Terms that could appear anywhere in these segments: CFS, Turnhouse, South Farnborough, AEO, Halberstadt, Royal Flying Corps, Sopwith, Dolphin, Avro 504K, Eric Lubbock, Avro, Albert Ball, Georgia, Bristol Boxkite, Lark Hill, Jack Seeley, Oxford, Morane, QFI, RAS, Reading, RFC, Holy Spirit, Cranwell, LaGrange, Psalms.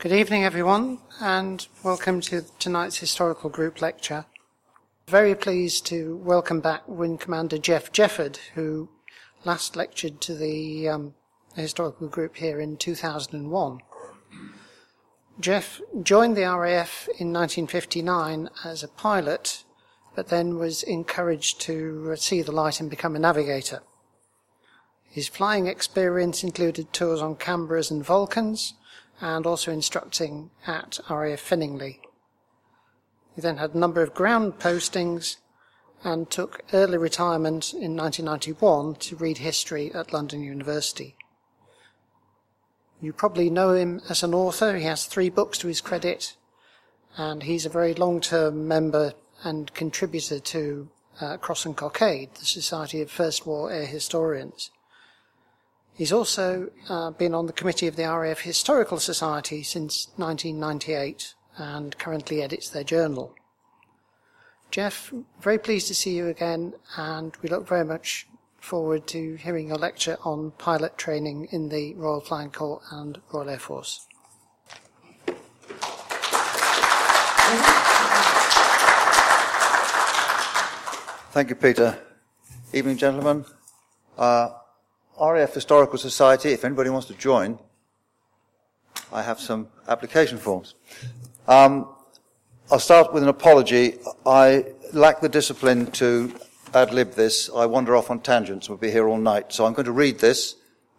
Good evening everyone and welcome to tonight's historical group lecture. Very pleased to welcome back Wing Commander Jeff Jefford, who last lectured to the historical group here in 2001. Jeff joined the RAF in 1959 as a pilot, but then was encouraged to see the light and become a navigator. His flying experience included tours on Canberras and Vulcans, and also instructing at RAF Finningley. He then had a number of ground postings and took early retirement in 1991 to read history at London University. You probably know him as an author. He has 3 books to his credit, and he's a very long-term member and contributor to Cross and Cockade, the Society of First War Air Historians. He's also been on the committee of the RAF Historical Society since 1998 and currently edits their journal. Jeff, very pleased to see you again, and we look very much forward to hearing your lecture on pilot training in the Royal Flying Corps and Royal Air Force. Thank you, Peter. Evening, gentlemen. RAF Historical Society, if anybody wants to join, I have some application forms. I'll start with an apology. I lack the discipline to ad-lib this. I wander off on tangents and will be here all night. So I'm going to read this.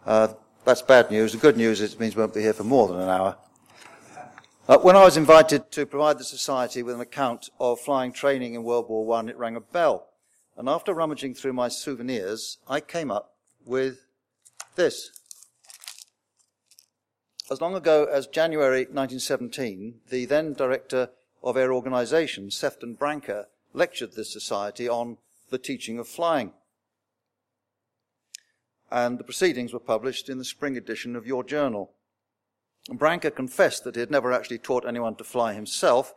That's bad news. The good news is it means we won't be here for more than an hour. When I was invited to provide the Society with an account of flying training in World War I, it rang a bell. And after rummaging through my souvenirs, I came up with this. As long ago as January 1917, the then Director of Air Organisation, Sefton Branker, lectured this society on the teaching of flying. And the proceedings were published in the spring edition of your journal. And Branker confessed that he had never actually taught anyone to fly himself,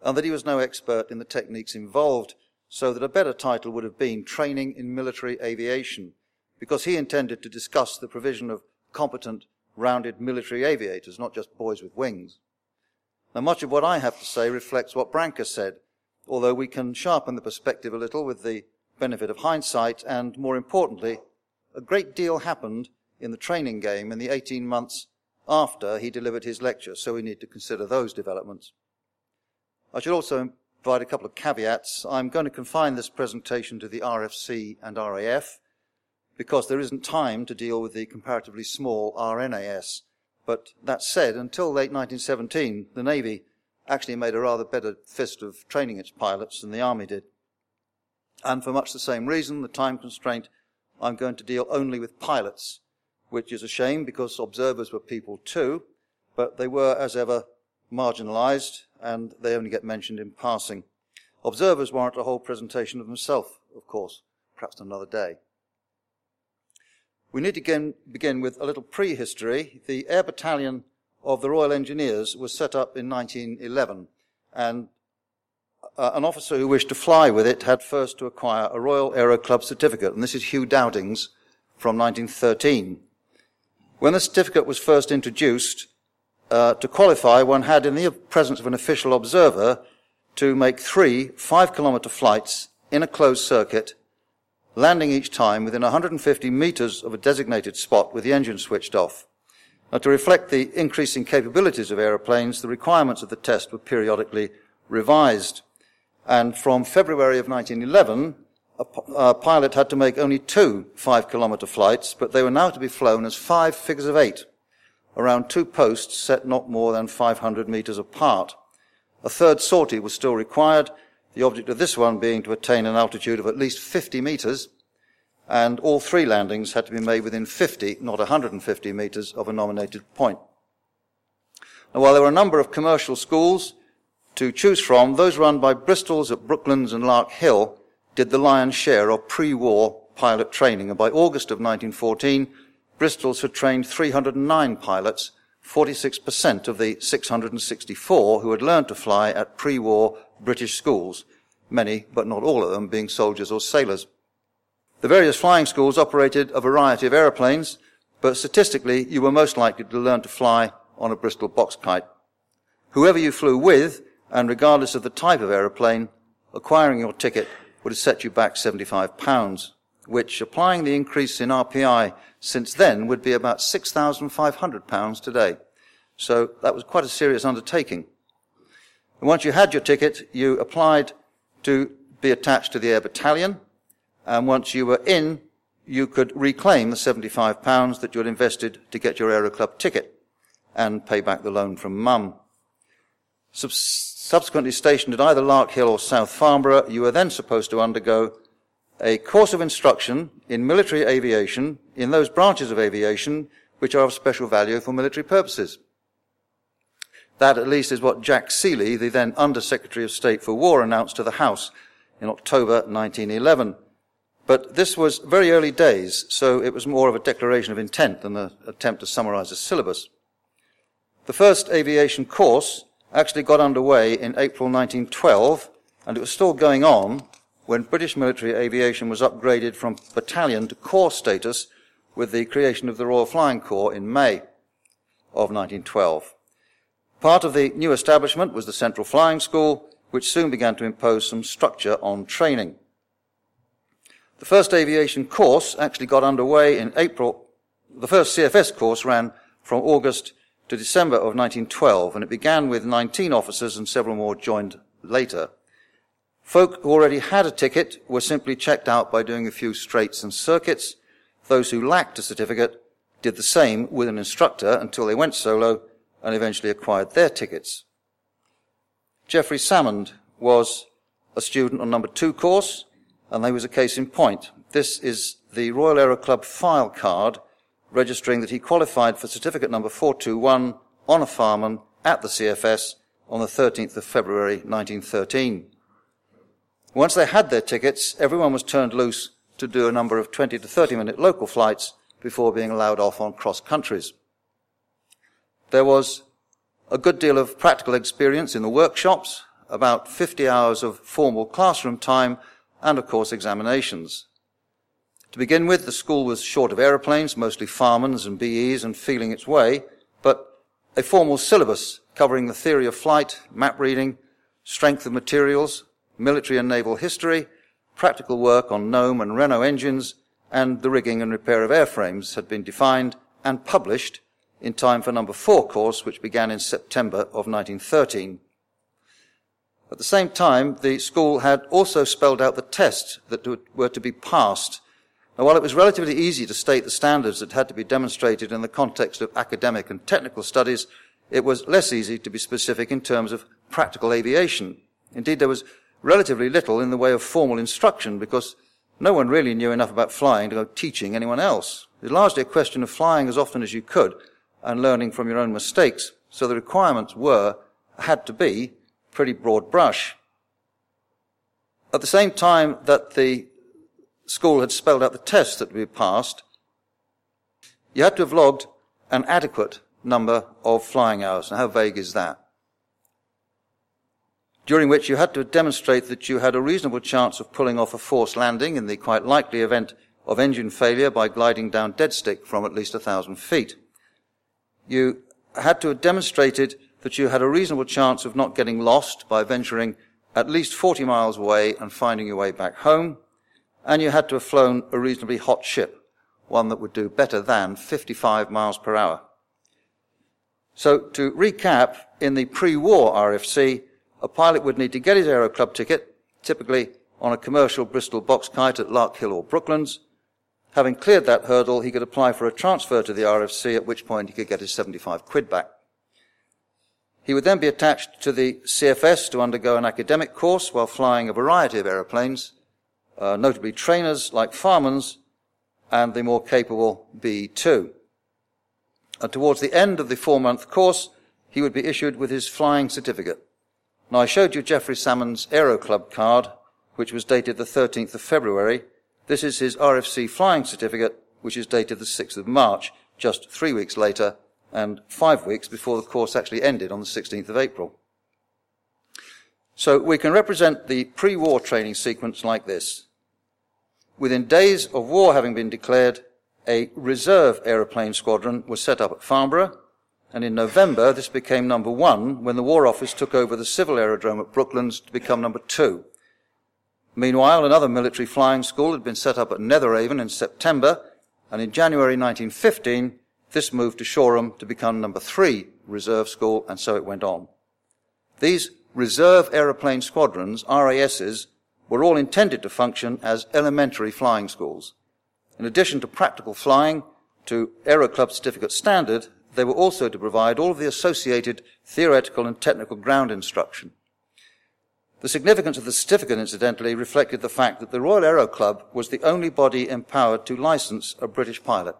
and that he was no expert in the techniques involved, so that a better title would have been Training in Military Aviation, because he intended to discuss the provision of competent, rounded military aviators, not just boys with wings. Now, much of what I have to say reflects what Branker said, although we can sharpen the perspective a little with the benefit of hindsight, and more importantly, a great deal happened in the training game in the 18 months after he delivered his lecture, so we need to consider those developments. I should also provide a couple of caveats. I'm going to confine this presentation to the RFC and RAF, because there isn't time to deal with the comparatively small RNAS. But that said, until late 1917, the Navy actually made a rather better fist of training its pilots than the Army did. And for much the same reason, the time constraint, I'm going to deal only with pilots, which is a shame because observers were people too, but they were, as ever, marginalised, and they only get mentioned in passing. Observers warrant a whole presentation of themselves, of course, perhaps another day. We need to begin with a little prehistory. The Air Battalion of the Royal Engineers was set up in 1911, and an officer who wished to fly with it had first to acquire a Royal Aero Club certificate, and this is Hugh Dowding's from 1913. When the certificate was first introduced, to qualify, one had, in the presence of an official observer, to make 3 5-kilometre flights in a closed circuit, landing each time within 150 metres of a designated spot with the engine switched off. Now, to reflect the increasing capabilities of aeroplanes, the requirements of the test were periodically revised. And from February of 1911, a pilot had to make only 2 5-kilometre flights, but they were now to be flown as 5 figures of 8, around 2 posts set not more than 500 metres apart. A third sortie was still required, the object of this one being to attain an altitude of at least 50 metres, and all 3 landings had to be made within 50, not 150 metres, of a nominated point. Now, while there were a number of commercial schools to choose from, those run by Bristol's at Brooklands and Lark Hill did the lion's share of pre-war pilot training, and by August of 1914, Bristol's had trained 309 pilots, 46% of the 664 who had learned to fly at pre-war British schools, many but not all of them being soldiers or sailors. The various flying schools operated a variety of aeroplanes, but statistically you were most likely to learn to fly on a Bristol Boxkite, whoever you flew with, and regardless of the type of aeroplane, acquiring your ticket would have set you back £75, which, applying the increase in RPI since then, would be about £6,500 today. So that was quite a serious undertaking. And once you had your ticket, you applied to be attached to the air battalion, and once you were in, you could reclaim the £75 that you had invested to get your Aero Club ticket and pay back the loan from Mum. Subsequently stationed at either Lark Hill or South Farnborough, you were then supposed to undergo a course of instruction in military aviation in those branches of aviation which are of special value for military purposes. That, at least, is what Jack Seeley, the then Under-Secretary of State for War, announced to the House in October 1911. But this was very early days, so it was more of a declaration of intent than an attempt to summarize a syllabus. The first aviation course actually got underway in April 1912, and it was still going on when British military aviation was upgraded from battalion to corps status with the creation of the Royal Flying Corps in May of 1912. Part of the new establishment was the Central Flying School, which soon began to impose some structure on training. The first aviation course actually got underway in April. The first CFS course ran from August to December of 1912, and it began with 19 officers and several more joined later. Folk who already had a ticket were simply checked out by doing a few straights and circuits. Those who lacked a certificate did the same with an instructor until they went solo and eventually acquired their tickets. Geoffrey Salmond was a student on number 2 course, and there was a case in point. This is the Royal Aero Club file card registering that he qualified for certificate number 421 on a Farman at the CFS on the 13th of February 1913. Once they had their tickets, everyone was turned loose to do a number of 20 to 30-minute local flights before being allowed off on cross countries. There was a good deal of practical experience in the workshops, about 50 hours of formal classroom time, and, of course, examinations. To begin with, the school was short of aeroplanes, mostly Farmans and BEs, and feeling its way, but a formal syllabus covering the theory of flight, map reading, strength of materials, military and naval history, practical work on Gnome and Renault engines, and the rigging and repair of airframes had been defined and published in time for number 4 course, which began in September of 1913. At the same time, the school had also spelled out the tests that were to be passed. Now, while it was relatively easy to state the standards that had to be demonstrated in the context of academic and technical studies, it was less easy to be specific in terms of practical aviation. Indeed, there was relatively little in the way of formal instruction because no one really knew enough about flying to go teaching anyone else. It was largely a question of flying as often as you could and learning from your own mistakes, so the requirements had to be, pretty broad brush. At the same time that the school had spelled out the tests that we passed, you had to have logged an adequate number of flying hours. Now, how vague is that? During which you had to demonstrate that you had a reasonable chance of pulling off a forced landing in the quite likely event of engine failure by gliding down deadstick from at least 1,000 feet. You had to have demonstrated that you had a reasonable chance of not getting lost by venturing at least 40 miles away and finding your way back home, and you had to have flown a reasonably hot ship, one that would do better than 55 miles per hour. So, to recap, in the pre-war RFC, a pilot would need to get his Aero Club ticket, typically on a commercial Bristol Boxkite at Lark Hill or Brooklands. Having cleared that hurdle, he could apply for a transfer to the RFC, at which point he could get his £75 back. He would then be attached to the CFS to undergo an academic course while flying a variety of aeroplanes, notably trainers like Farman's and the more capable BE-2. And towards the end of the 4-month course, he would be issued with his flying certificate. Now, I showed you Geoffrey Salmond's Aero Club card, which was dated the 13th of February. This is his RFC flying certificate, which is dated the 6th of March, just 3 weeks later, and 5 weeks before the course actually ended on the 16th of April. So we can represent the pre-war training sequence like this. Within days of war having been declared, a reserve aeroplane squadron was set up at Farnborough, and in November this became number 1 when the War Office took over the civil aerodrome at Brooklands to become number 2. Meanwhile, another military flying school had been set up at Netheravon in September, and in January 1915 this moved to Shoreham to become number 3 reserve school, and so it went on. These reserve aeroplane squadrons, RASs, were all intended to function as elementary flying schools. In addition to practical flying to Aero Club Certificate Standard, they were also to provide all of the associated theoretical and technical ground instruction. The significance of the certificate, incidentally, reflected the fact that the Royal Aero Club was the only body empowered to license a British pilot,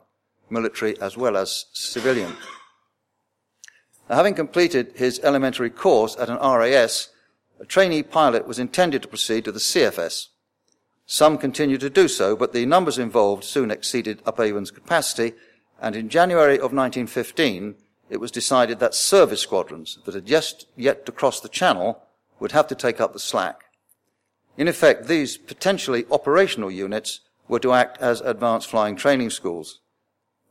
military as well as civilian. Now, having completed his elementary course at an RAS, a trainee pilot was intended to proceed to the CFS. Some continued to do so, but the numbers involved soon exceeded Upavon's capacity, and in January of 1915 it was decided that service squadrons that had just yet to cross the Channel would have to take up the slack. In effect, these potentially operational units were to act as advanced flying training schools.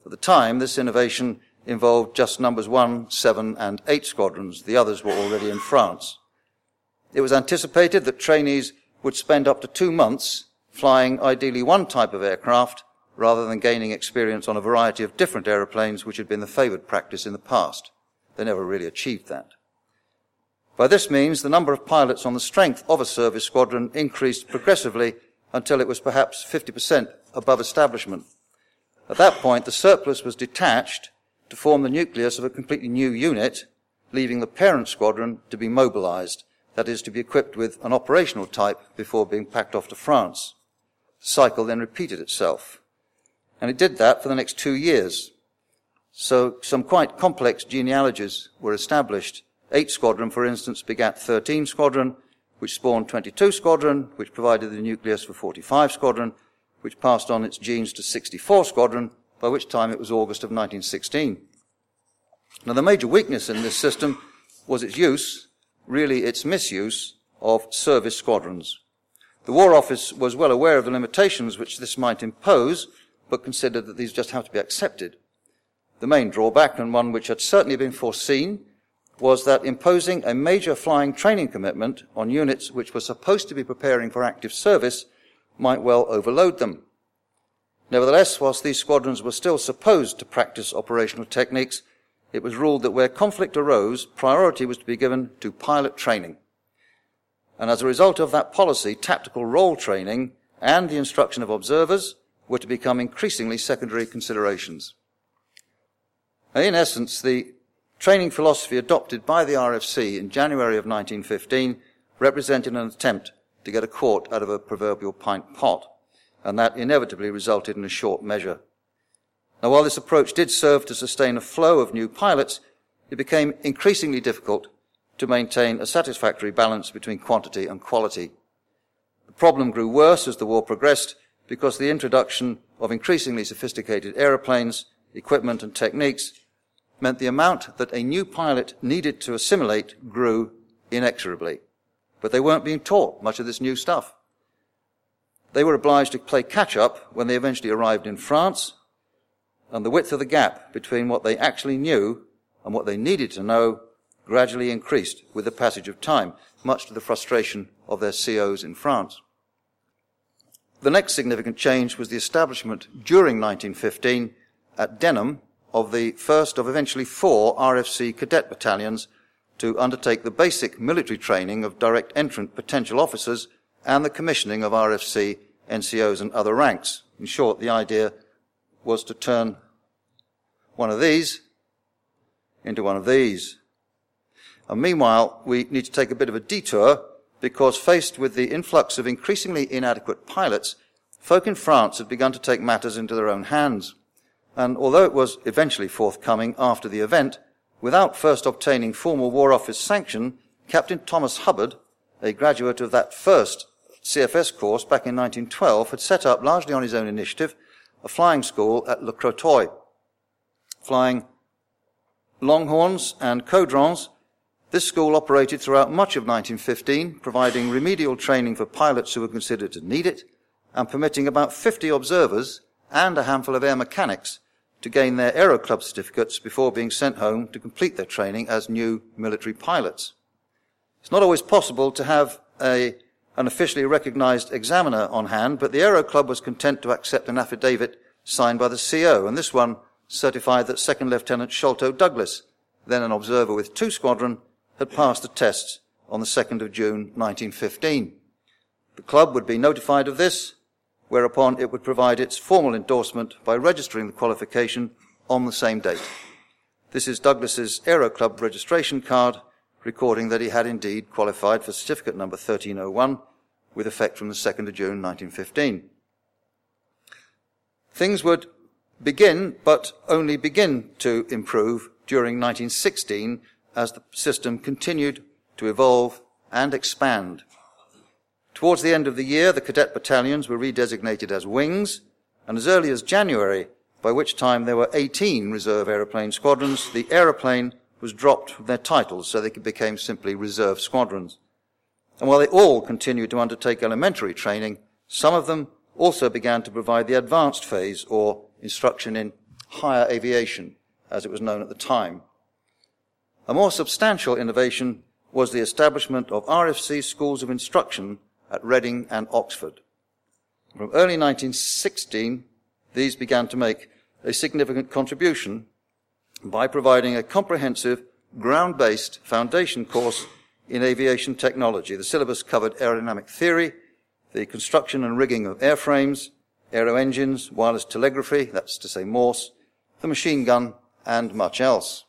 At the time, this innovation involved just numbers 1, 7 and 8 squadrons. The others were already in France. It was anticipated that trainees would spend up to 2 months flying ideally one type of aircraft rather than gaining experience on a variety of different aeroplanes, which had been the favoured practice in the past. They never really achieved that. By this means, the number of pilots on the strength of a service squadron increased progressively until it was perhaps 50% above establishment. At that point, the surplus was detached to form the nucleus of a completely new unit, leaving the parent squadron to be mobilised, that is, to be equipped with an operational type before being packed off to France. The cycle then repeated itself, and it did that for the next 2 years. So some quite complex genealogies were established. 8 Squadron, for instance, begat 13 Squadron, which spawned 22 Squadron, which provided the nucleus for 45 Squadron, which passed on its genes to 64 Squadron, by which time it was August of 1916. Now, the major weakness in this system was its use, really its misuse, of service squadrons. The War Office was well aware of the limitations which this might impose, but considered that these just have to be accepted. The main drawback, and one which had certainly been foreseen, was that imposing a major flying training commitment on units which were supposed to be preparing for active service might well overload them. Nevertheless, whilst these squadrons were still supposed to practice operational techniques, it was ruled that where conflict arose, priority was to be given to pilot training. And as a result of that policy, tactical role training and the instruction of observers were to become increasingly secondary considerations. And in essence, the training philosophy adopted by the RFC in January of 1915 represented an attempt to get a quart out of a proverbial pint pot, and that inevitably resulted in a short measure. Now, while this approach did serve to sustain a flow of new pilots, it became increasingly difficult to maintain a satisfactory balance between quantity and quality. The problem grew worse as the war progressed, because the introduction of increasingly sophisticated aeroplanes, equipment and techniques meant the amount that a new pilot needed to assimilate grew inexorably. But they weren't being taught much of this new stuff. They were obliged to play catch-up when they eventually arrived in France, and the width of the gap between what they actually knew and what they needed to know gradually increased with the passage of time, much to the frustration of their COs in France. The next significant change was the establishment during 1915 at Denham of the first of eventually 4 RFC cadet battalions to undertake the basic military training of direct entrant potential officers and the commissioning of RFC, NCOs and other ranks. In short, the idea was to turn one of these into one of these. And meanwhile, we need to take a bit of a detour, because faced with the influx of increasingly inadequate pilots, folk in France had begun to take matters into their own hands. And although it was eventually forthcoming after the event, without first obtaining formal War Office sanction, Captain Thomas Hubbard, a graduate of that first CFS course back in 1912, had set up, largely on his own initiative, a flying school at Le Crotoy, flying Longhorns and Caudrons. This school operated throughout much of 1915, providing remedial training for pilots who were considered to need it, and permitting about 50 observers and a handful of air mechanics to gain their Aero Club certificates before being sent home to complete their training as new military pilots. It's not always possible to have an officially recognised examiner on hand, but the Aero Club was content to accept an affidavit signed by the CO, and this one certified that Second Lieutenant Sholto Douglas, then an observer with 2 Squadron, had passed the tests on the 2nd of June 1915. The club would be notified of this, whereupon it would provide its formal endorsement by registering the qualification on the same date. This is Douglas's Aero Club registration card, recording that he had indeed qualified for certificate number 1301, with effect from the 2nd of June 1915. Things would begin, but only begin to improve during 1916 as the system continued to evolve and expand. Towards the end of the year, the cadet battalions were redesignated as wings, and as early as January, by which time there were 18 reserve aeroplane squadrons, the aeroplane was dropped from their titles so they became simply reserve squadrons. And while they all continued to undertake elementary training, some of them also began to provide the advanced phase, or instruction in higher aviation, as it was known at the time. A more substantial innovation was the establishment of RFC schools of instruction at Reading and Oxford. From early 1916, these began to make a significant contribution by providing a comprehensive, ground-based foundation course in aviation technology. The syllabus covered aerodynamic theory, the construction and rigging of airframes, aero engines, wireless telegraphy, that's to say Morse, the machine gun, and much else.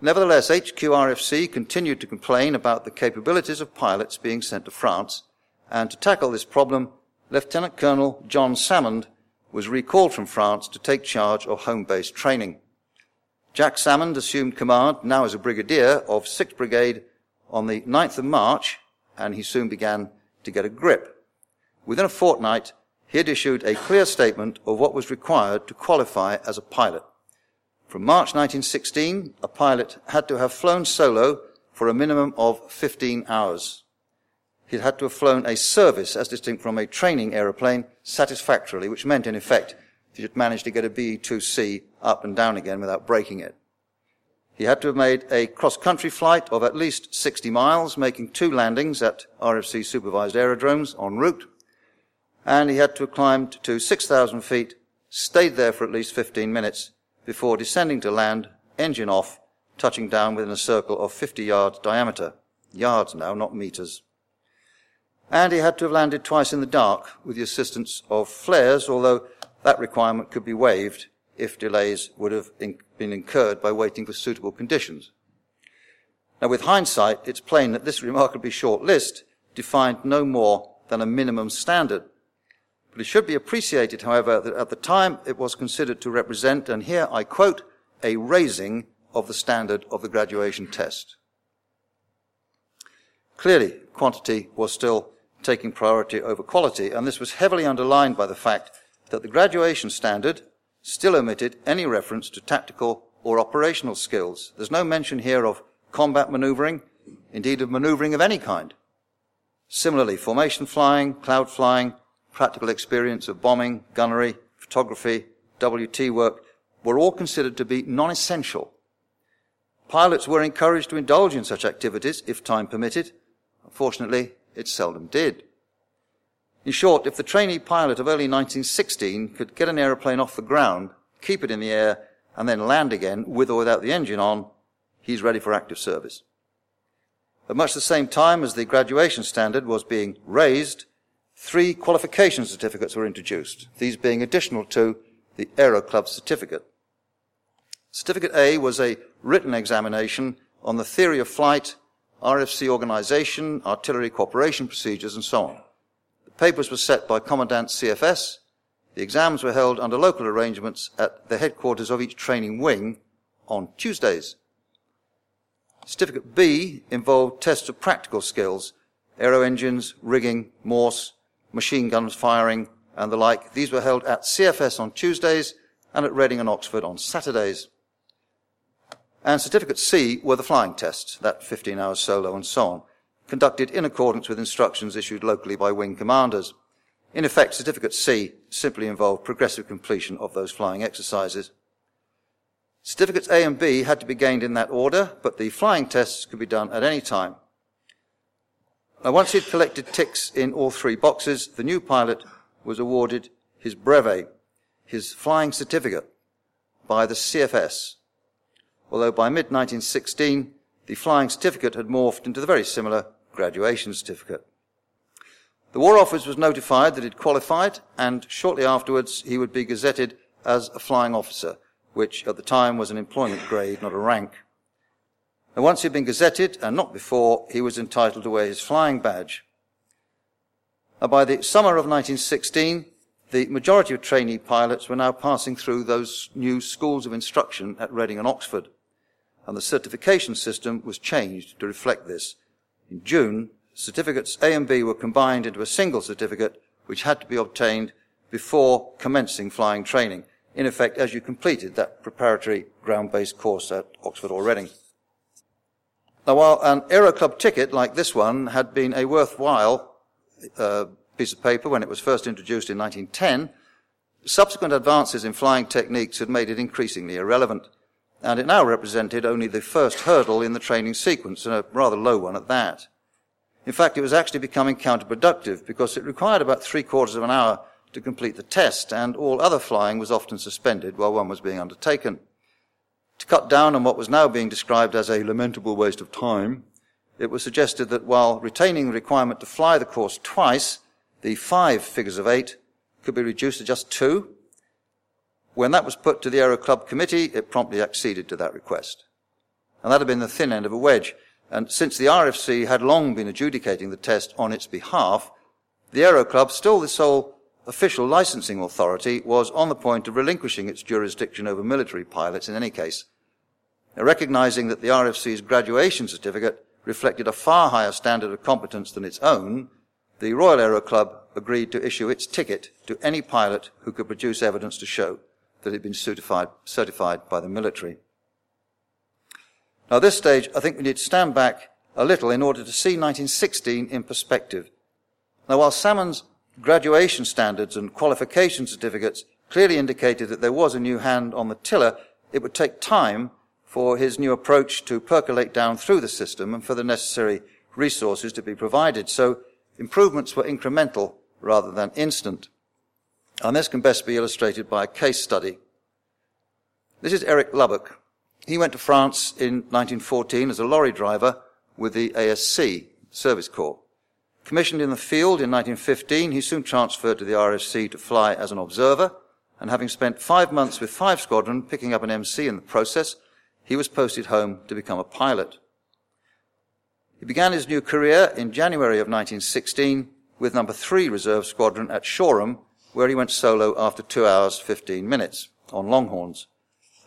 Nevertheless, HQRFC continued to complain about the capabilities of pilots being sent to France, and to tackle this problem, Lieutenant Colonel John Salmond was recalled from France to take charge of home-based training. Jack Salmond assumed command, now as a brigadier, of 6th Brigade on the 9th of March, and he soon began to get a grip. Within a fortnight, he had issued a clear statement of what was required to qualify as a pilot. From March 1916, a pilot had to have flown solo for a minimum of 15 hours. He had to have flown a service as distinct from a training aeroplane satisfactorily, which meant, in effect, he had managed to get a BE-2C up and down again without breaking it. He had to have made a cross-country flight of at least 60 miles, making 2 landings at RFC-supervised aerodromes en route, and he had to have climbed to 6,000 feet, stayed there for at least 15 minutes, before descending to land, engine off, touching down within a circle of 50-yard diameter. Yards now, not meters. And he had to have landed twice in the dark with the assistance of flares, although that requirement could be waived if delays would have been incurred by waiting for suitable conditions. Now, with hindsight, it's plain that this remarkably short list defined no more than a minimum standard. But it should be appreciated, however, that at the time it was considered to represent, and here I quote, a raising of the standard of the graduation test. Clearly, quantity was still taking priority over quality, and this was heavily underlined by the fact that the graduation standard still omitted any reference to tactical or operational skills. There's no mention here of combat manoeuvring, indeed of manoeuvring of any kind. Similarly, formation flying, cloud flying, practical experience of bombing, gunnery, photography, WT work were all considered to be non-essential. Pilots were encouraged to indulge in such activities if time permitted. Unfortunately, it seldom did. In short, if the trainee pilot of early 1916 could get an aeroplane off the ground, keep it in the air, and then land again with or without the engine on, he's ready for active service. At much the same time as the graduation standard was being raised, 3 qualification certificates were introduced, these being additional to the Aero Club certificate. Certificate A was a written examination on the theory of flight, RFC organisation, artillery cooperation procedures, and so on. The papers were set by Commandant CFS. The exams were held under local arrangements at the headquarters of each training wing on Tuesdays. Certificate B involved tests of practical skills, aero engines, rigging, Morse, machine guns firing, and the like. These were held at CFS on Tuesdays and at Reading and Oxford on Saturdays. And Certificate C were the flying tests, that 15-hour solo and so on, conducted in accordance with instructions issued locally by wing commanders. In effect, Certificate C simply involved progressive completion of those flying exercises, Certificates A and B had to be gained in that order, but the flying tests could be done at any time. Now, once he'd collected ticks in all three boxes, the new pilot was awarded his brevet, his flying certificate, by the CFS, although by mid-1916 the flying certificate had morphed into the very similar graduation certificate. The War Office was notified that he'd qualified, and shortly afterwards he would be gazetted as a flying officer, which at the time was an employment grade, not a rank. And once he'd been gazetted, and not before, he was entitled to wear his flying badge. And by the summer of 1916, the majority of trainee pilots were now passing through those new schools of instruction at Reading and Oxford, and the certification system was changed to reflect this. In June, certificates A and B were combined into a single certificate, which had to be obtained before commencing flying training, in effect as you completed that preparatory ground-based course at Oxford or Reading. Now, while an Aero Club ticket like this one had been a worthwhile piece of paper when it was first introduced in 1910, subsequent advances in flying techniques had made it increasingly irrelevant, and it now represented only the first hurdle in the training sequence, and a rather low one at that. In fact, it was actually becoming counterproductive, because it required about 3/4 of an hour to complete the test, and all other flying was often suspended while one was being undertaken. To cut down on what was now being described as a lamentable waste of time, it was suggested that while retaining the requirement to fly the course twice, the 5 figures of 8 could be reduced to just 2. When that was put to the Aero Club Committee, it promptly acceded to that request. And that had been the thin end of a wedge, and since the RFC had long been adjudicating the test on its behalf, the Aero Club, still the sole official licensing authority, was on the point of relinquishing its jurisdiction over military pilots in any case. Now, recognizing that the RFC's graduation certificate reflected a far higher standard of competence than its own, the Royal Aero Club agreed to issue its ticket to any pilot who could produce evidence to show that it had been certified by the military. Now, at this stage, I think we need to stand back a little in order to see 1916 in perspective. Now, while Salmond's graduation standards and qualification certificates clearly indicated that there was a new hand on the tiller, it would take time for his new approach to percolate down through the system and for the necessary resources to be provided. So improvements were incremental rather than instant. And this can best be illustrated by a case study. This is Eric Lubbock. He went to France in 1914 as a lorry driver with the ASC, Service Corps. Commissioned in the field in 1915, he soon transferred to the RFC to fly as an observer, and having spent 5 months with 5 Squadron picking up an MC in the process, he was posted home to become a pilot. He began his new career in January of 1916 with number 3 Reserve Squadron at Shoreham, where he went solo after 2 hours, 15 minutes on Longhorns.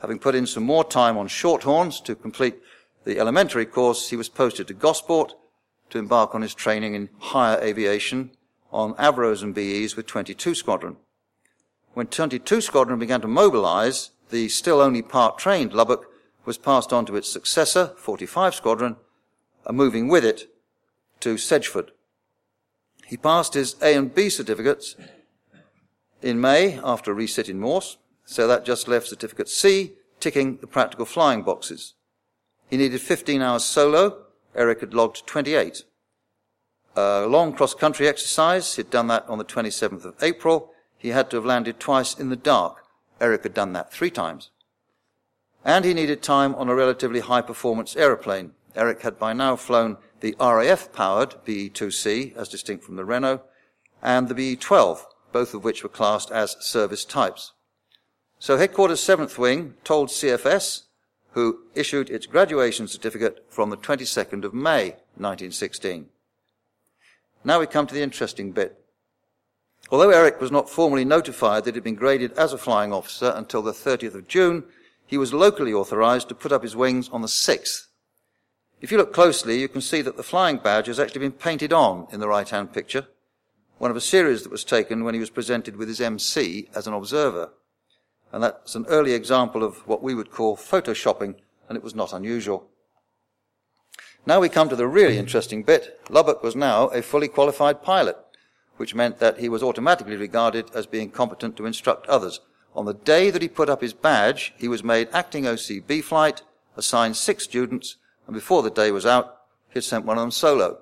Having put in some more time on Shorthorns to complete the elementary course, he was posted to Gosport to embark on his training in higher aviation on Avros and BEs with 22 Squadron. When 22 Squadron began to mobilize, the still only part-trained Lubbock was passed on to its successor, 45 Squadron, and moving with it to Sedgeford. He passed his A and B certificates in May after a resit in Morse, so that just left Certificate C ticking the practical flying boxes. He needed 15 hours solo. Eric had logged 28. A long cross-country exercise. He'd done that on the 27th of April. He had to have landed twice in the dark. Eric had done that 3 times. And he needed time on a relatively high-performance aeroplane. Eric had by now flown the RAF-powered BE-2C, as distinct from the Renault, and the BE-12, both of which were classed as service types. So Headquarters 7th Wing told CFS, who issued its graduation certificate from the 22nd of May 1916. Now we come to the interesting bit. Although Eric was not formally notified that he'd been graded as a flying officer until the 30th of June, he was locally authorized to put up his wings on the 6th. If you look closely, you can see that the flying badge has actually been painted on in the right-hand picture, one of a series that was taken when he was presented with his MC as an observer. And that's an early example of what we would call photoshopping, and it was not unusual. Now we come to the really interesting bit. Lubbock was now a fully qualified pilot, which meant that he was automatically regarded as being competent to instruct others On the day that he put up his badge, he was made acting OCB flight, assigned 6 students, and before the day was out, he had sent one of them solo.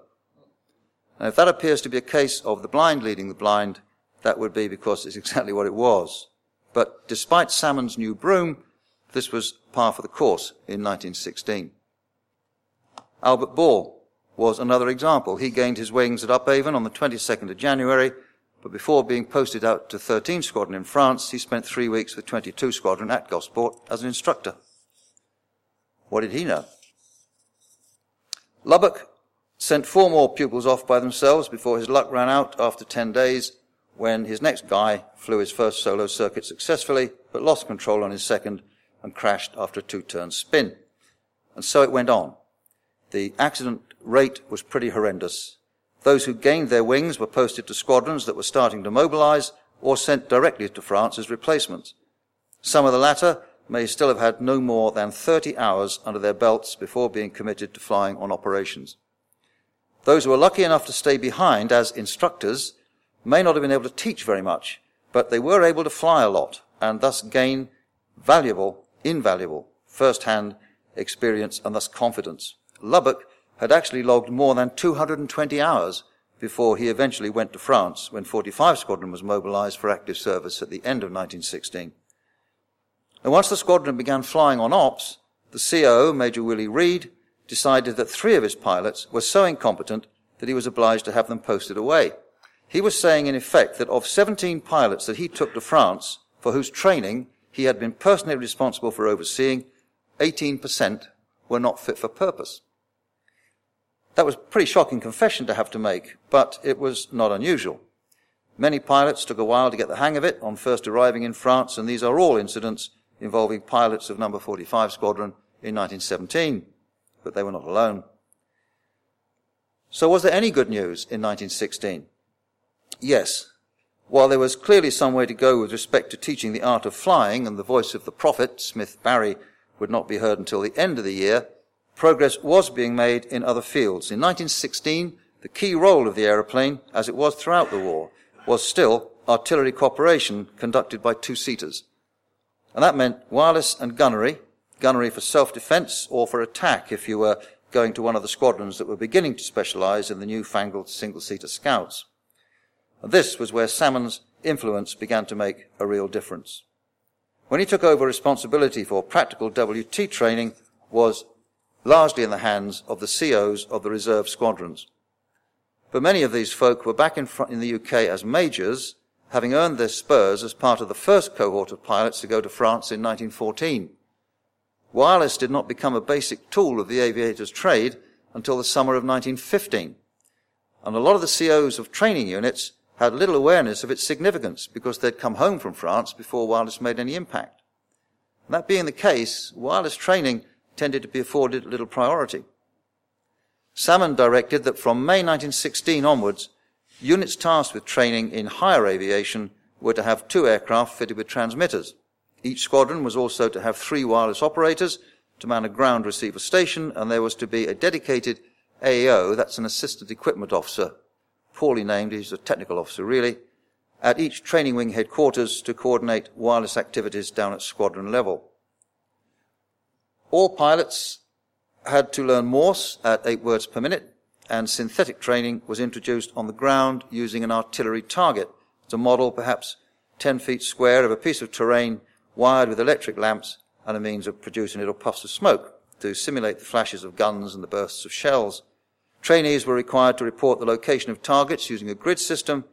And if that appears to be a case of the blind leading the blind, that would be because it's exactly what it was. But despite Salmond's new broom, this was par for the course in 1916. Albert Ball was another example. He gained his wings at Upavon on the 22nd of January, but before being posted out to 13 Squadron in France, he spent 3 weeks with 22 Squadron at Gosport as an instructor. What did he know? Lubbock sent 4 more pupils off by themselves before his luck ran out after 10 days, when his next guy flew his first solo circuit successfully, but lost control on his second and crashed after a 2-turn spin. And so it went on. The accident rate was pretty horrendous. Those who gained their wings were posted to squadrons that were starting to mobilize or sent directly to France as replacements. Some of the latter may still have had no more than 30 hours under their belts before being committed to flying on operations. Those who were lucky enough to stay behind as instructors may not have been able to teach very much, but they were able to fly a lot and thus gain invaluable, first-hand experience and thus confidence. Lubbock had actually logged more than 220 hours before he eventually went to France when 45 Squadron was mobilized for active service at the end of 1916. And once the squadron began flying on ops, the COO, Major Willie Reed, decided that 3 of his pilots were so incompetent that he was obliged to have them posted away. He was saying in effect that of 17 pilots that he took to France, for whose training he had been personally responsible for overseeing, 18% were not fit for purpose. That was a pretty shocking confession to have to make, but it was not unusual. Many pilots took a while to get the hang of it on first arriving in France, and these are all incidents involving pilots of No. 45 Squadron in 1917, but they were not alone. So was there any good news in 1916? Yes. While there was clearly some way to go with respect to teaching the art of flying, and the voice of the prophet, Smith Barry, would not be heard until the end of the year, progress was being made in other fields. In 1916, the key role of the aeroplane, as it was throughout the war, was still artillery cooperation conducted by 2-seaters. And that meant wireless and gunnery for self-defense or for attack if you were going to one of the squadrons that were beginning to specialize in the newfangled single-seater scouts. And this was where Salmond's influence began to make a real difference. When he took over, responsibility for practical WT training was largely in the hands of the COs of the reserve squadrons. But many of these folk were back in the UK as majors, having earned their spurs as part of the first cohort of pilots to go to France in 1914. Wireless did not become a basic tool of the aviator's trade until the summer of 1915, and a lot of the COs of training units had little awareness of its significance because they'd come home from France before wireless made any impact. And that being the case, wireless training tended to be afforded little priority. Salmond directed that from May 1916 onwards, units tasked with training in higher aviation were to have 2 aircraft fitted with transmitters. Each squadron was also to have 3 wireless operators to man a ground receiver station, and there was to be a dedicated AEO, that's an assistant equipment officer, poorly named, he's a technical officer really, at each training wing headquarters to coordinate wireless activities down at squadron level. All pilots had to learn Morse at 8 words per minute, and synthetic training was introduced on the ground using an artillery target to model perhaps 10 feet square of a piece of terrain wired with electric lamps and a means of producing little puffs of smoke to simulate the flashes of guns and the bursts of shells. Trainees were required to report the location of targets using a grid system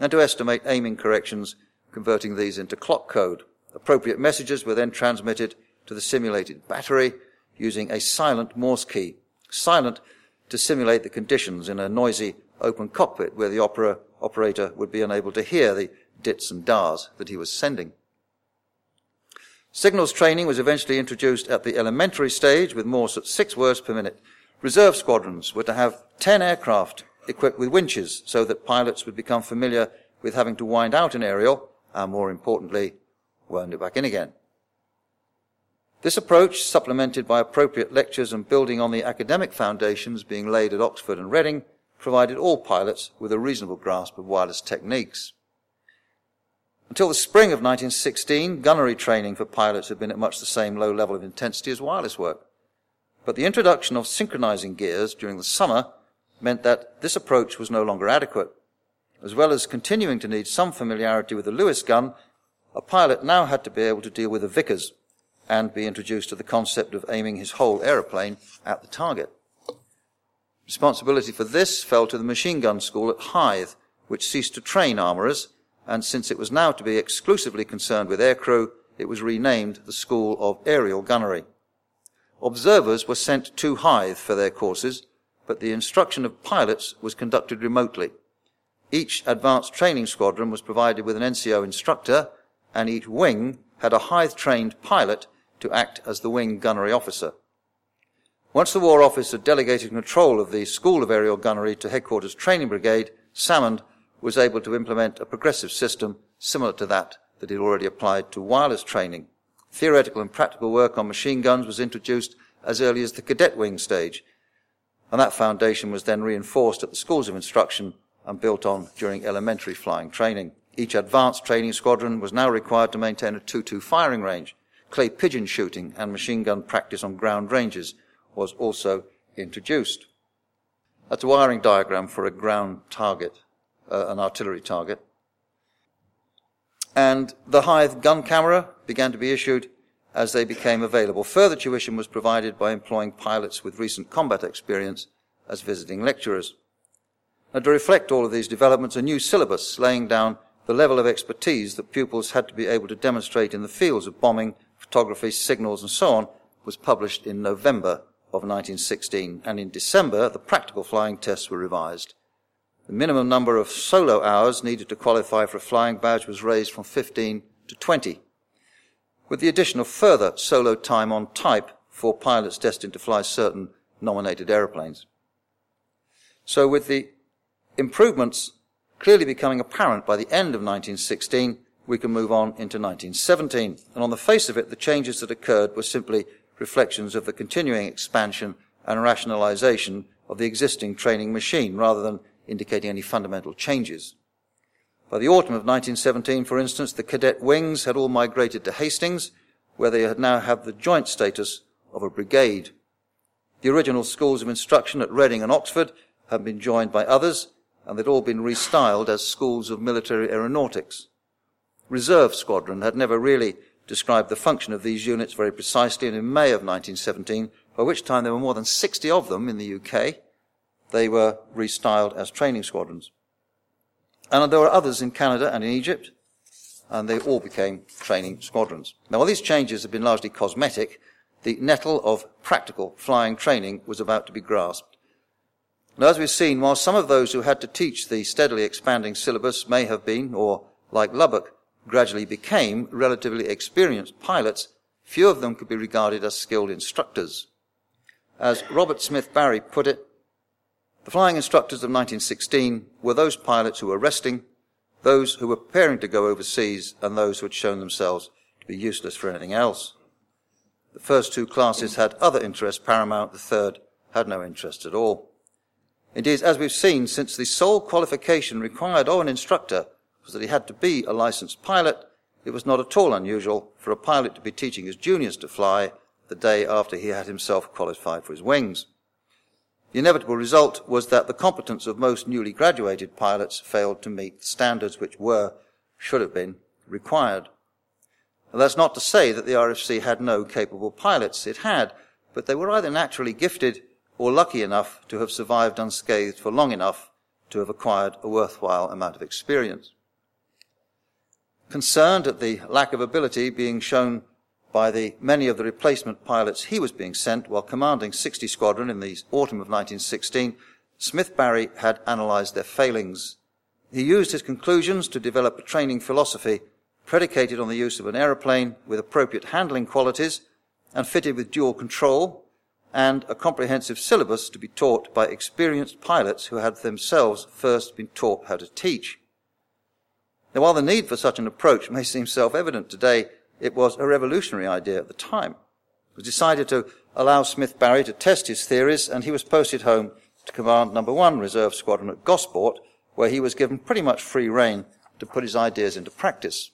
and to estimate aiming corrections, converting these into clock code. Appropriate messages were then transmitted to the simulated battery using a silent Morse key, silent to simulate the conditions in a noisy open cockpit where the operator would be unable to hear the dits and dars that he was sending. Signals training was eventually introduced at the elementary stage with Morse at 6 words per minute. Reserve squadrons were to have 10 aircraft equipped with winches so that pilots would become familiar with having to wind out an aerial and, more importantly, wound it back in again. This approach, supplemented by appropriate lectures and building on the academic foundations being laid at Oxford and Reading, provided all pilots with a reasonable grasp of wireless techniques. Until the spring of 1916, gunnery training for pilots had been at much the same low level of intensity as wireless work. But the introduction of synchronizing gears during the summer meant that this approach was no longer adequate. As well as continuing to need some familiarity with the Lewis gun, a pilot now had to be able to deal with the Vickers and be introduced to the concept of aiming his whole aeroplane at the target. Responsibility for this fell to the machine gun school at Hythe, which ceased to train armourers, and since it was now to be exclusively concerned with aircrew, it was renamed the School of Aerial Gunnery. Observers were sent to Hythe for their courses, but the instruction of pilots was conducted remotely. Each advanced training squadron was provided with an NCO instructor, and each wing had a Hythe-trained pilot to act as the wing gunnery officer. Once the War Office had delegated control of the School of Aerial Gunnery to Headquarters Training Brigade, Salmond was able to implement a progressive system similar to that that had already applied to wireless training. Theoretical and practical work on machine guns was introduced as early as the cadet wing stage, and that foundation was then reinforced at the schools of instruction and built on during elementary flying training. Each advanced training squadron was now required to maintain a 2-2 firing range. Clay pigeon shooting and machine gun practice on ground ranges was also introduced. That's a wiring diagram for a ground target, an artillery target. And the Hythe gun camera began to be issued as they became available. Further tuition was provided by employing pilots with recent combat experience as visiting lecturers. And to reflect all of these developments, a new syllabus laying down the level of expertise that pupils had to be able to demonstrate in the fields of bombing, photography, signals, and so on, was published in November of 1916, and in December the practical flying tests were revised. The minimum number of solo hours needed to qualify for a flying badge was raised from 15 to 20, with the addition of further solo time on type for pilots destined to fly certain nominated aeroplanes. So with the improvements clearly becoming apparent by the end of 1916, we can move on into 1917. And on the face of it, the changes that occurred were simply reflections of the continuing expansion and rationalization of the existing training machine, rather than indicating any fundamental changes. By the autumn of 1917, for instance, the cadet wings had all migrated to Hastings, where they had now had the joint status of a brigade. The original schools of instruction at Reading and Oxford had been joined by others, and they'd all been restyled as schools of military aeronautics. Reserve Squadron had never really described the function of these units very precisely, and in May of 1917, by which time there were more than 60 of them in the UK, they were restyled as training squadrons. And there were others in Canada and in Egypt, and they all became training squadrons. Now, while these changes had been largely cosmetic, the nettle of practical flying training was about to be grasped. Now, as we've seen, while some of those who had to teach the steadily expanding syllabus may have been, or like Lubbock, gradually became relatively experienced pilots, few of them could be regarded as skilled instructors. As Robert Smith Barry put it, the flying instructors of 1916 were those pilots who were resting, those who were preparing to go overseas, and those who had shown themselves to be useless for anything else. The first two classes had other interests paramount, the third had no interest at all. Indeed, as we've seen, since the sole qualification required of an instructor was that he had to be a licensed pilot, it was not at all unusual for a pilot to be teaching his juniors to fly the day after he had himself qualified for his wings. The inevitable result was that the competence of most newly graduated pilots failed to meet the standards which should have been, required. And that's not to say that the RFC had no capable pilots. It had, but they were either naturally gifted or lucky enough to have survived unscathed for long enough to have acquired a worthwhile amount of experience. Concerned at the lack of ability being shown by the many of the replacement pilots he was being sent while commanding 60 Squadron in the autumn of 1916, Smith Barry had analysed their failings. He used his conclusions to develop a training philosophy predicated on the use of an aeroplane with appropriate handling qualities and fitted with dual control, and a comprehensive syllabus to be taught by experienced pilots who had themselves first been taught how to teach. Now, while the need for such an approach may seem self-evident today, it was a revolutionary idea at the time. It was decided to allow Smith Barry to test his theories, and he was posted home to Command No. 1 Reserve Squadron at Gosport, where he was given pretty much free rein to put his ideas into practice.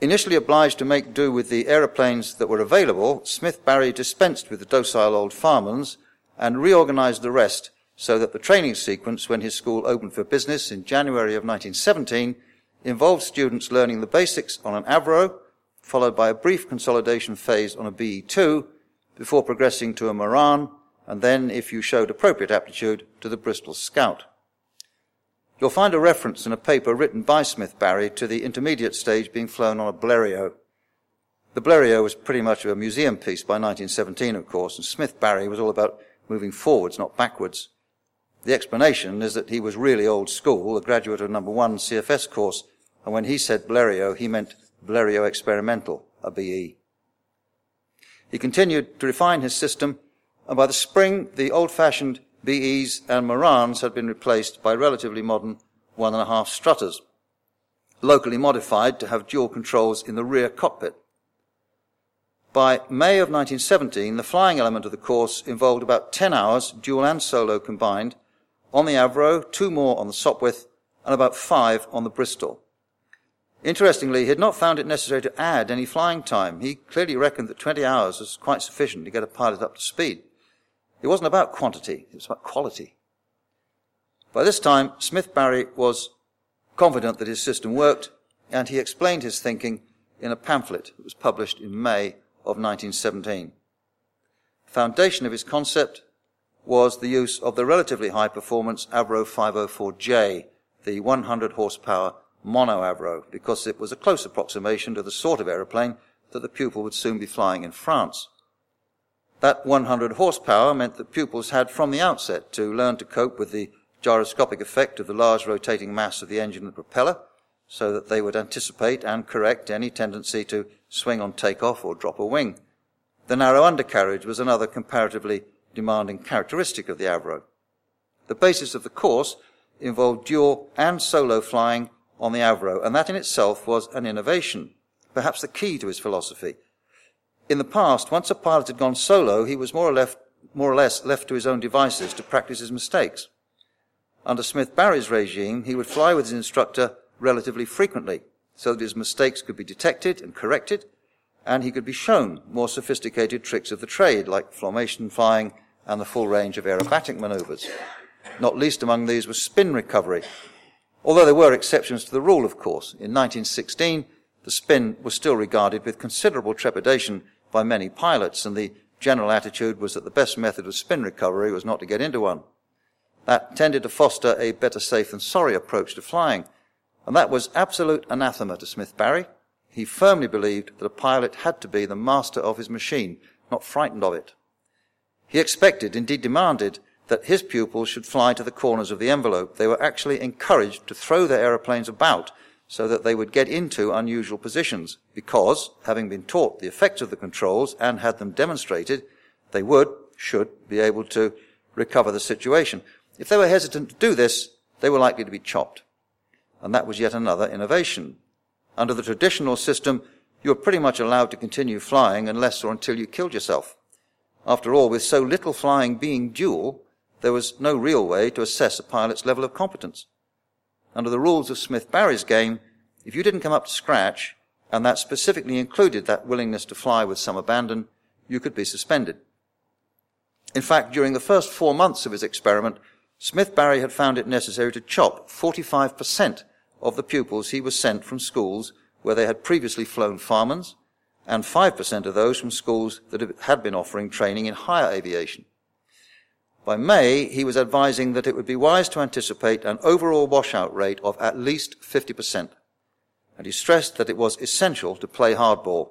Initially obliged to make do with the aeroplanes that were available, Smith Barry dispensed with the docile old Farmans and reorganised the rest so that the training sequence when his school opened for business in January of 1917 involved students learning the basics on an Avro, followed by a brief consolidation phase on a BE-2, before progressing to a Morane, and then, if you showed appropriate aptitude, to the Bristol Scout. You'll find a reference in a paper written by Smith Barry to the intermediate stage being flown on a Blériot. The Blériot was pretty much a museum piece by 1917, of course, and Smith Barry was all about moving forwards, not backwards. The explanation is that he was really old school, a graduate of number 1 CFS course, and when he said Blériot, he meant Blériot Experimental, a BE. He continued to refine his system, and by the spring, the old-fashioned BEs and Moranes had been replaced by relatively modern 1.5 Strutters, locally modified to have dual controls in the rear cockpit. By May of 1917, the flying element of the course involved about 10 hours, dual and solo combined, on the Avro, 2 more on the Sopwith, and about 5 on the Bristol. Interestingly, he had not found it necessary to add any flying time. He clearly reckoned that 20 hours was quite sufficient to get a pilot up to speed. It wasn't about quantity, it was about quality. By this time, Smith Barry was confident that his system worked, and he explained his thinking in a pamphlet that was published in May of 1917. The foundation of his concept was the use of the relatively high-performance Avro 504J, the 100-horsepower mono Avro, because it was a close approximation to the sort of aeroplane that the pupil would soon be flying in France. That 100 horsepower meant that pupils had from the outset to learn to cope with the gyroscopic effect of the large rotating mass of the engine and propeller, so that they would anticipate and correct any tendency to swing on takeoff or drop a wing. The narrow undercarriage was another comparatively demanding characteristic of the Avro. The basis of the course involved dual and solo flying on the Avro, and that in itself was an innovation, perhaps the key to his philosophy. In the past, once a pilot had gone solo, he was more or less left to his own devices to practice his mistakes. Under Smith Barry's regime, he would fly with his instructor relatively frequently, so that his mistakes could be detected and corrected, and he could be shown more sophisticated tricks of the trade, like formation flying and the full range of aerobatic manoeuvres. Not least among these was spin recovery, although there were exceptions to the rule, of course. In 1916, the spin was still regarded with considerable trepidation by many pilots, and the general attitude was that the best method of spin recovery was not to get into one. That tended to foster a better safe than sorry approach to flying, and that was absolute anathema to Smith Barry. He firmly believed that a pilot had to be the master of his machine, not frightened of it. He expected, indeed demanded, that his pupils should fly to the corners of the envelope. They were actually encouraged to throw their aeroplanes about so that they would get into unusual positions, because, having been taught the effects of the controls and had them demonstrated, they should be able to recover the situation. If they were hesitant to do this, they were likely to be chopped. And that was yet another innovation. Under the traditional system, you were pretty much allowed to continue flying unless or until you killed yourself. After all, with so little flying being dual, there was no real way to assess a pilot's level of competence. Under the rules of Smith Barry's game, if you didn't come up to scratch, and that specifically included that willingness to fly with some abandon, you could be suspended. In fact, during the first 4 months of his experiment, Smith Barry had found it necessary to chop 45% of the pupils he was sent from schools where they had previously flown Farmans, and 5% of those from schools that had been offering training in higher aviation. By May, he was advising that it would be wise to anticipate an overall washout rate of at least 50%, and he stressed that it was essential to play hardball.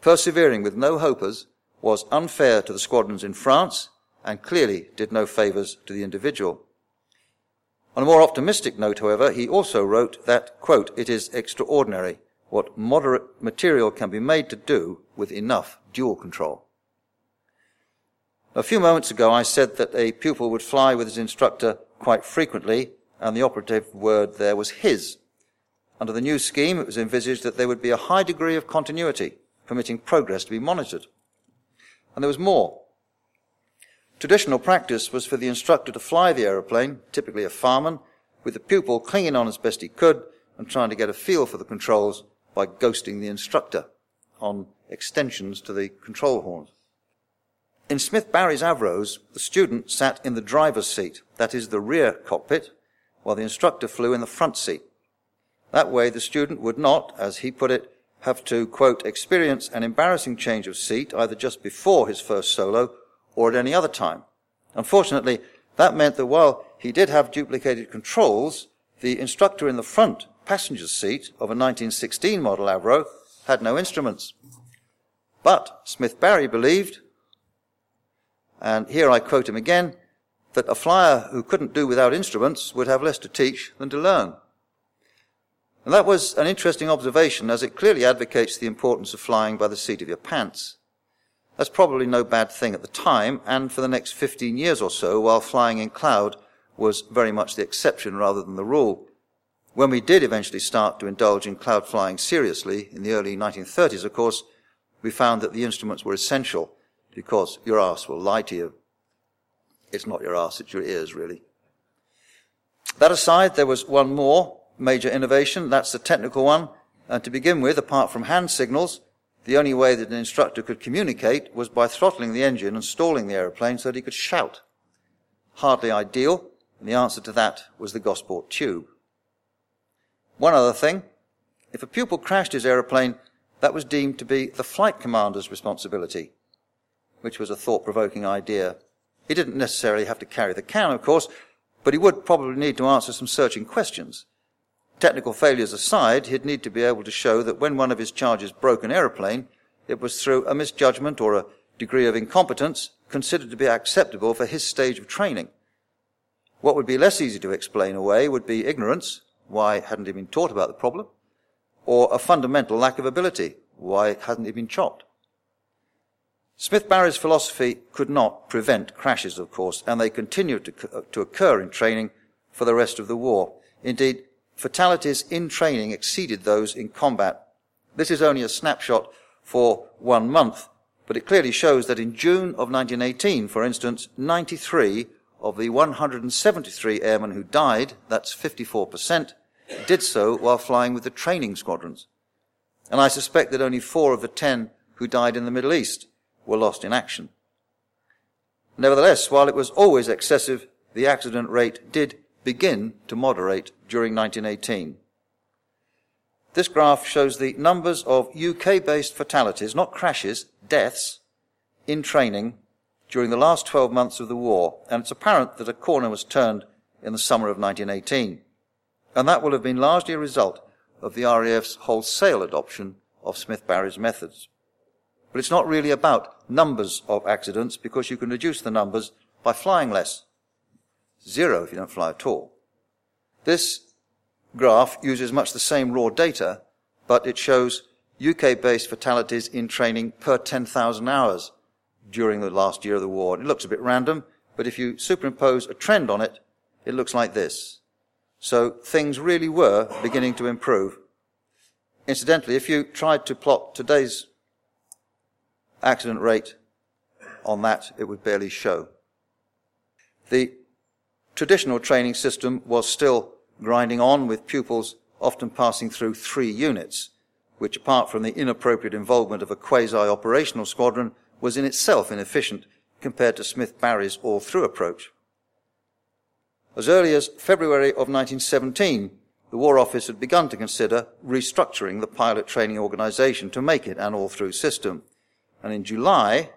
Persevering with no hopers was unfair to the squadrons in France and clearly did no favours to the individual. On a more optimistic note, however, he also wrote that, quote, "It is extraordinary what moderate material can be made to do with enough dual control." A few moments ago I said that a pupil would fly with his instructor quite frequently, and the operative word there was his. Under the new scheme, it was envisaged that there would be a high degree of continuity, permitting progress to be monitored. And there was more. Traditional practice was for the instructor to fly the aeroplane, typically a Farman, with the pupil clinging on as best he could and trying to get a feel for the controls by ghosting the instructor on extensions to the control horn. In Smith Barry's Avros, the student sat in the driver's seat, that is the rear cockpit, while the instructor flew in the front seat. That way the student would not, as he put it, have to, quote, experience an embarrassing change of seat either just before his first solo or at any other time. Unfortunately, that meant that while he did have duplicated controls, the instructor in the front passenger seat of a 1916 model Avro had no instruments. But Smith Barry believed, and here I quote him again, that a flyer who couldn't do without instruments would have less to teach than to learn. And that was an interesting observation, as it clearly advocates the importance of flying by the seat of your pants. That's probably no bad thing at the time, and for the next 15 years or so, while flying in cloud was very much the exception rather than the rule. When we did eventually start to indulge in cloud flying seriously, in the early 1930s, of course, we found that the instruments were essential, because your arse will lie to you. It's not your arse, it's your ears, really. That aside, there was one more major innovation. That's the technical one. And to begin with, apart from hand signals, the only way that an instructor could communicate was by throttling the engine and stalling the aeroplane so that he could shout. Hardly ideal, and the answer to that was the Gosport tube. One other thing, if a pupil crashed his aeroplane, that was deemed to be the flight commander's responsibility, which was a thought-provoking idea. He didn't necessarily have to carry the can, of course, but he would probably need to answer some searching questions. Technical failures aside, he'd need to be able to show that when one of his charges broke an aeroplane, it was through a misjudgment or a degree of incompetence considered to be acceptable for his stage of training. What would be less easy to explain away would be ignorance, why hadn't he been taught about the problem, or a fundamental lack of ability, why hadn't he been chopped? Smith Barry's philosophy could not prevent crashes, of course, and they continued to occur in training for the rest of the war. Indeed, fatalities in training exceeded those in combat. This is only a snapshot for 1 month, but it clearly shows that in June of 1918, for instance, 93 of the 173 airmen who died, that's 54%, did so while flying with the training squadrons. And I suspect that only 4 of the 10 who died in the Middle East were lost in action. Nevertheless, while it was always excessive, the accident rate did begin to moderate during 1918. This graph shows the numbers of UK-based fatalities, not crashes, deaths, in training during the last 12 months of the war, and it's apparent that a corner was turned in the summer of 1918, and that will have been largely a result of the RAF's wholesale adoption of Smith Barry's methods. But it's not really about numbers of accidents, because you can reduce the numbers by flying less. 0 if you don't fly at all. This graph uses much the same raw data, but it shows UK-based fatalities in training per 10,000 hours during the last year of the war. It looks a bit random, but if you superimpose a trend on it, it looks like this. So things really were beginning to improve. Incidentally, if you tried to plot today's accident rate on that, it would barely show. The traditional training system was still grinding on, with pupils often passing through 3 units, which, apart from the inappropriate involvement of a quasi-operational squadron, was in itself inefficient compared to Smith Barry's all-through approach. As early as February of 1917, the War Office had begun to consider restructuring the pilot training organisation to make it an all-through system. And in July,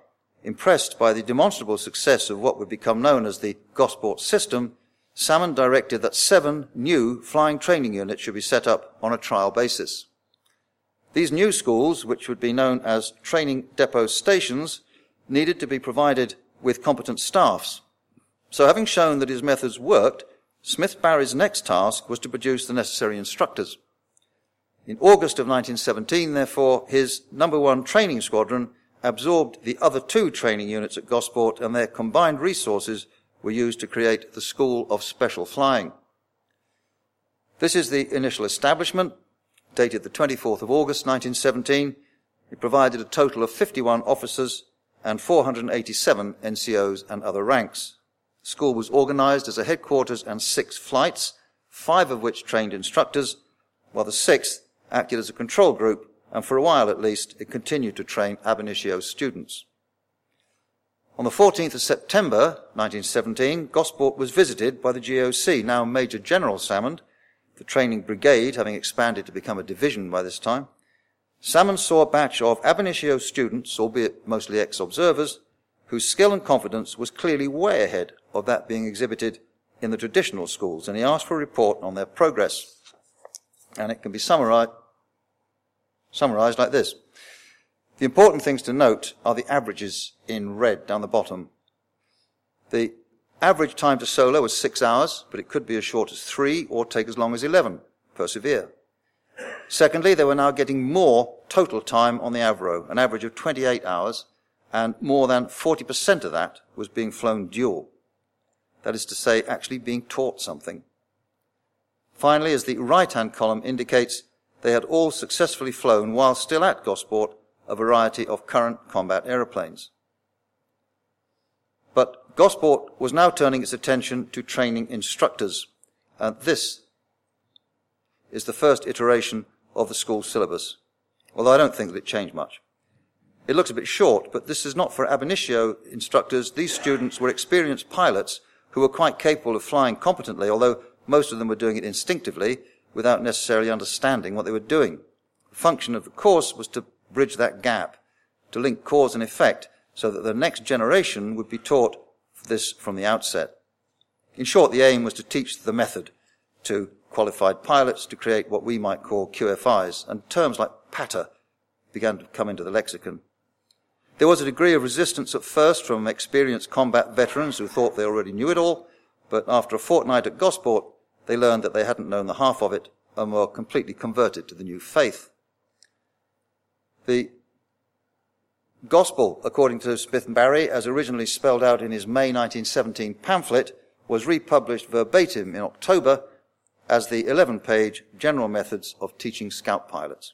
impressed by the demonstrable success of what would become known as the Gosport system, Salmond directed that 7 new flying training units should be set up on a trial basis. These new schools, which would be known as training depot stations, needed to be provided with competent staffs. So having shown that his methods worked, Smith Barry's next task was to produce the necessary instructors. In August of 1917, therefore, his number 1 training squadron absorbed the other 2 training units at Gosport, and their combined resources were used to create the School of Special Flying. This is the initial establishment, dated the 24th of August 1917. It provided a total of 51 officers and 487 NCOs and other ranks. The school was organised as a headquarters and 6 flights, 5 of which trained instructors, while the 6th acted as a control group, and for a while at least it continued to train ab initio students. On the 14th of September 1917, Gosport was visited by the GOC, now Major General Salmond, the training brigade having expanded to become a division by this time. Salmond saw a batch of ab initio students, albeit mostly ex-observers, whose skill and confidence was clearly way ahead of that being exhibited in the traditional schools, and he asked for a report on their progress. And it can be summarised like this. The important things to note are the averages in red down the bottom. The average time to solo was 6 hours, but it could be as short as 3 or take as long as 11. Persevere. Secondly, they were now getting more total time on the Avro, an average of 28 hours, and more than 40% of that was being flown dual. That is to say, actually being taught something. Finally, as the right-hand column indicates, they had all successfully flown, while still at Gosport, a variety of current combat aeroplanes. But Gosport was now turning its attention to training instructors, and this is the first iteration of the school syllabus, although I don't think that it changed much. It looks a bit short, but this is not for ab initio instructors. These students were experienced pilots who were quite capable of flying competently, although most of them were doing it instinctively without necessarily understanding what they were doing. The function of the course was to bridge that gap, to link cause and effect, so that the next generation would be taught this from the outset. In short, the aim was to teach the method to qualified pilots, to create what we might call QFIs, and terms like patter began to come into the lexicon. There was a degree of resistance at first from experienced combat veterans who thought they already knew it all, but after a fortnight at Gosport, they learned that they hadn't known the half of it and were completely converted to the new faith. The gospel, according to Smith Barry, as originally spelled out in his May 1917 pamphlet, was republished verbatim in October as the 11-page General Methods of Teaching Scout Pilots.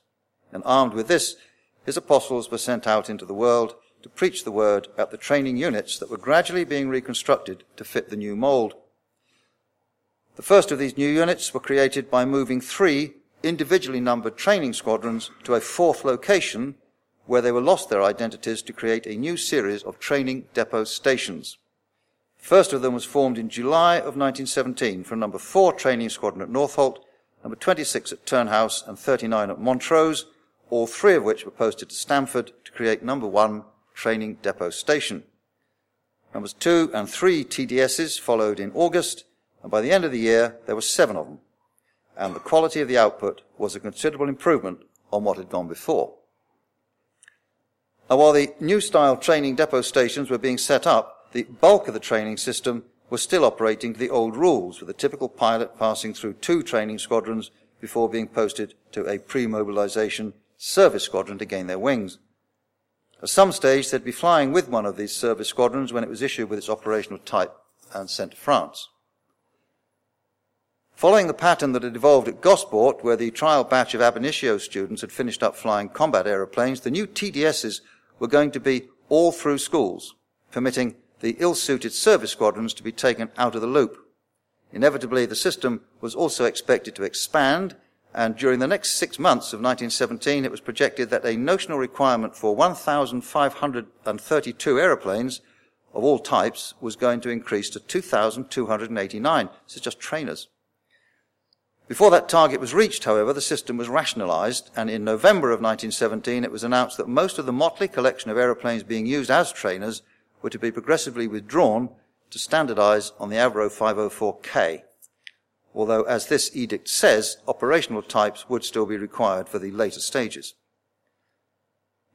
And armed with this, his apostles were sent out into the world to preach the word at the training units that were gradually being reconstructed to fit the new mould. The first of these new units were created by moving 3 individually numbered training squadrons to a 4th location, where they were lost their identities, to create a new series of training depot stations. The first of them was formed in July of 1917 from number 4 training squadron at Northolt, number 26 at Turnhouse and 39 at Montrose, all 3 of which were posted to Stamford to create number 1 training depot station. Numbers 2 and 3 TDSs followed in August, and by the end of the year there were 7 of them, and the quality of the output was a considerable improvement on what had gone before. And while the new-style training depot stations were being set up, the bulk of the training system was still operating to the old rules, with a typical pilot passing through 2 training squadrons before being posted to a pre-mobilization service squadron to gain their wings. At some stage, they'd be flying with one of these service squadrons when it was issued with its operational type and sent to France. Following the pattern that had evolved at Gosport, where the trial batch of ab initio students had finished up flying combat aeroplanes, the new TDSs were going to be all through schools, permitting the ill-suited service squadrons to be taken out of the loop. Inevitably, the system was also expected to expand, and during the next 6 months of 1917, it was projected that a notional requirement for 1,532 aeroplanes of all types was going to increase to 2,289. This is just trainers. Before that target was reached, however, the system was rationalised, and in November of 1917 it was announced that most of the motley collection of aeroplanes being used as trainers were to be progressively withdrawn to standardise on the Avro 504K, although, as this edict says, operational types would still be required for the later stages.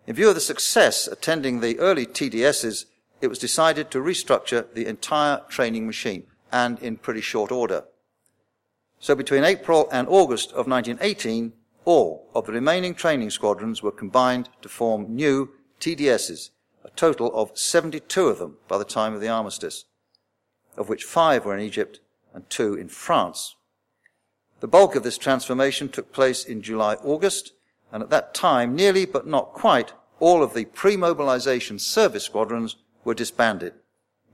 In view of the success attending the early TDSs, it was decided to restructure the entire training machine, and in pretty short order. So between April and August of 1918, all of the remaining training squadrons were combined to form new TDSs, a total of 72 of them by the time of the armistice, of which 5 were in Egypt and 2 in France. The bulk of this transformation took place in July-August, and at that time, nearly but not quite, all of the pre-mobilization service squadrons were disbanded,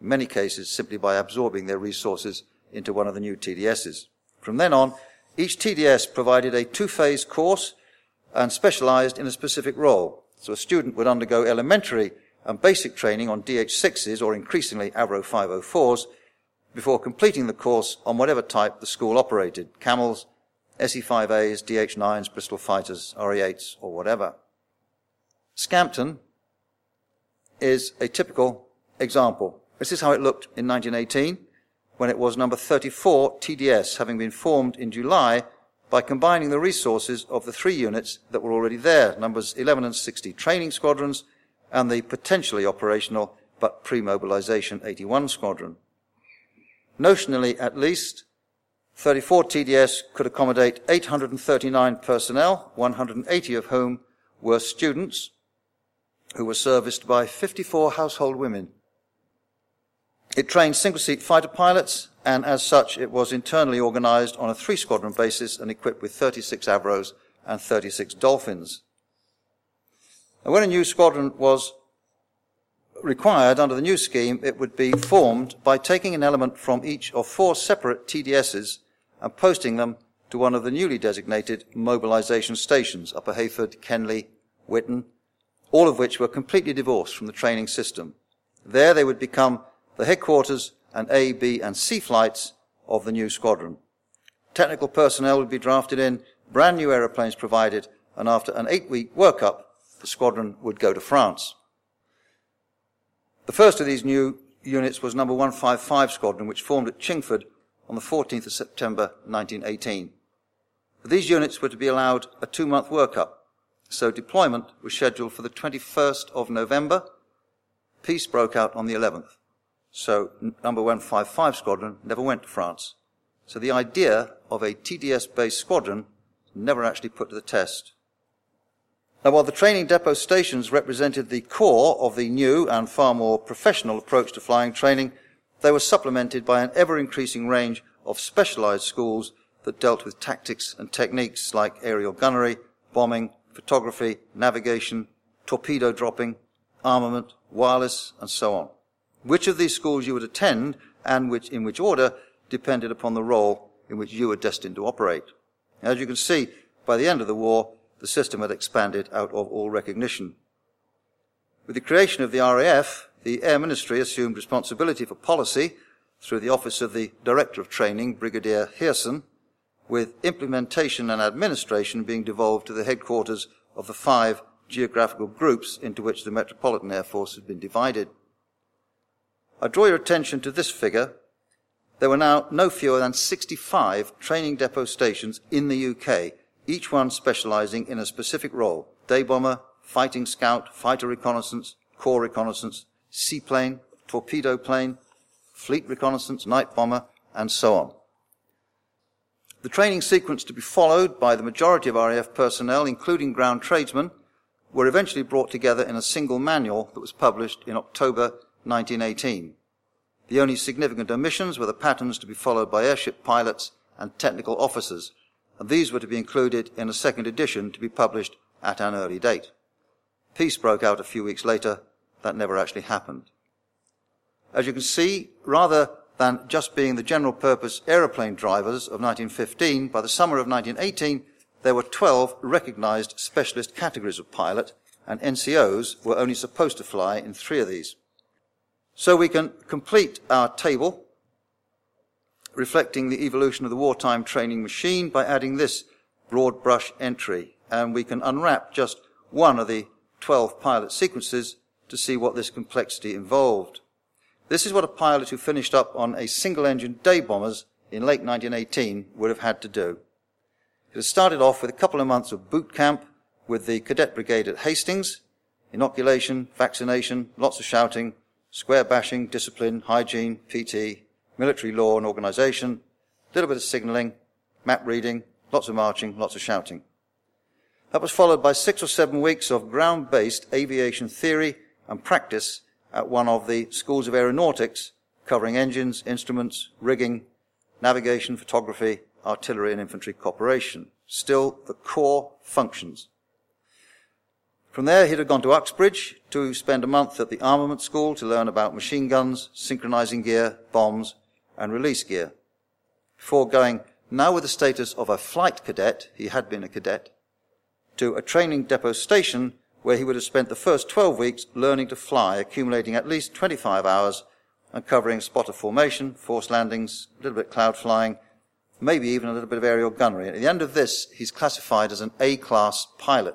in many cases simply by absorbing their resources into one of the new TDSs. From then on, each TDS provided a 2-phase course and specialised in a specific role. So a student would undergo elementary and basic training on DH-6s or increasingly Avro 504s before completing the course on whatever type the school operated, Camels, SE5As, DH9s, Bristol Fighters, RE8s or whatever. Scampton is a typical example. This is how it looked in 1918 when it was number 34 TDS, having been formed in July by combining the resources of the three units that were already there, numbers 11 and 60 training squadrons and the potentially operational but pre-mobilization 81 squadron. Notionally, at least, 34 TDS could accommodate 839 personnel, 180 of whom were students who were serviced by 54 household women. It trained single-seat fighter pilots, and as such, it was internally organized on a three-squadron basis and equipped with 36 Avros and 36 Dolphins. And when a new squadron was required under the new scheme, it would be formed by taking an element from each of four separate TDSs and posting them to one of the newly designated mobilization stations, Upper Hayford, Kenley, Witten, all of which were completely divorced from the training system. There they would become the headquarters and A, B and C flights of the new squadron. Technical personnel would be drafted in, brand new aeroplanes provided, and after an 8-week workup, the squadron would go to France. The first of these new units was number 155 Squadron, which formed at Chingford on the 14th of September 1918. These units were to be allowed a 2-month workup, so deployment was scheduled for the 21st of November. Peace broke out on the 11th, so number 155 Squadron never went to France. So the idea of a TDS-based squadron never actually put to the test. Now, while the training depot stations represented the core of the new and far more professional approach to flying training, they were supplemented by an ever-increasing range of specialized schools that dealt with tactics and techniques like aerial gunnery, bombing, photography, navigation, torpedo dropping, armament, wireless, and so on. Which of these schools you would attend, and in which order, depended upon the role in which you were destined to operate. As you can see, by the end of the war, the system had expanded out of all recognition. With the creation of the RAF, the Air Ministry assumed responsibility for policy through the office of the Director of Training, Brigadier Hearson, with implementation and administration being devolved to the headquarters of the 5 geographical groups into which the Metropolitan Air Force had been divided. I draw your attention to this figure. There were now no fewer than 65 training depot stations in the UK, each one specializing in a specific role: day bomber, fighting scout, fighter reconnaissance, corps reconnaissance, seaplane, torpedo plane, fleet reconnaissance, night bomber, and so on. The training sequence to be followed by the majority of RAF personnel, including ground tradesmen, were eventually brought together in a single manual that was published in October 1918. The only significant omissions were the patterns to be followed by airship pilots and technical officers, and these were to be included in a second edition to be published at an early date. Peace broke out a few weeks later. That never actually happened. As you can see, rather than just being the general-purpose aeroplane drivers of 1915, by the summer of 1918, there were 12 recognized specialist categories of pilot, and NCOs were only supposed to fly in 3 of these. So we can complete our table reflecting the evolution of the wartime training machine by adding this broad brush entry, and we can unwrap just one of the 12 pilot sequences to see what this complexity involved. This is what a pilot who finished up on a single-engine day bombers in late 1918 would have had to do. It has started off with a couple of months of boot camp with the cadet brigade at Hastings, inoculation, vaccination, lots of shouting, square bashing, discipline, hygiene, PT, military law and organisation, a little bit of signalling, map reading, lots of marching, lots of shouting. That was followed by 6 or 7 weeks of ground-based aviation theory and practice at one of the schools of aeronautics, covering engines, instruments, rigging, navigation, photography, artillery and infantry cooperation. Still the core functions. From there he'd have gone to Uxbridge to spend a month at the armament school to learn about machine guns, synchronising gear, bombs, and release gear, before going, now with the status of a flight cadet, he had been a cadet, to a training depot station where he would have spent the first 12 weeks learning to fly, accumulating at least 25 hours and covering spotter formation, forced landings, a little bit of cloud flying, maybe even a little bit of aerial gunnery. At the end of this, he's classified as an A-class pilot.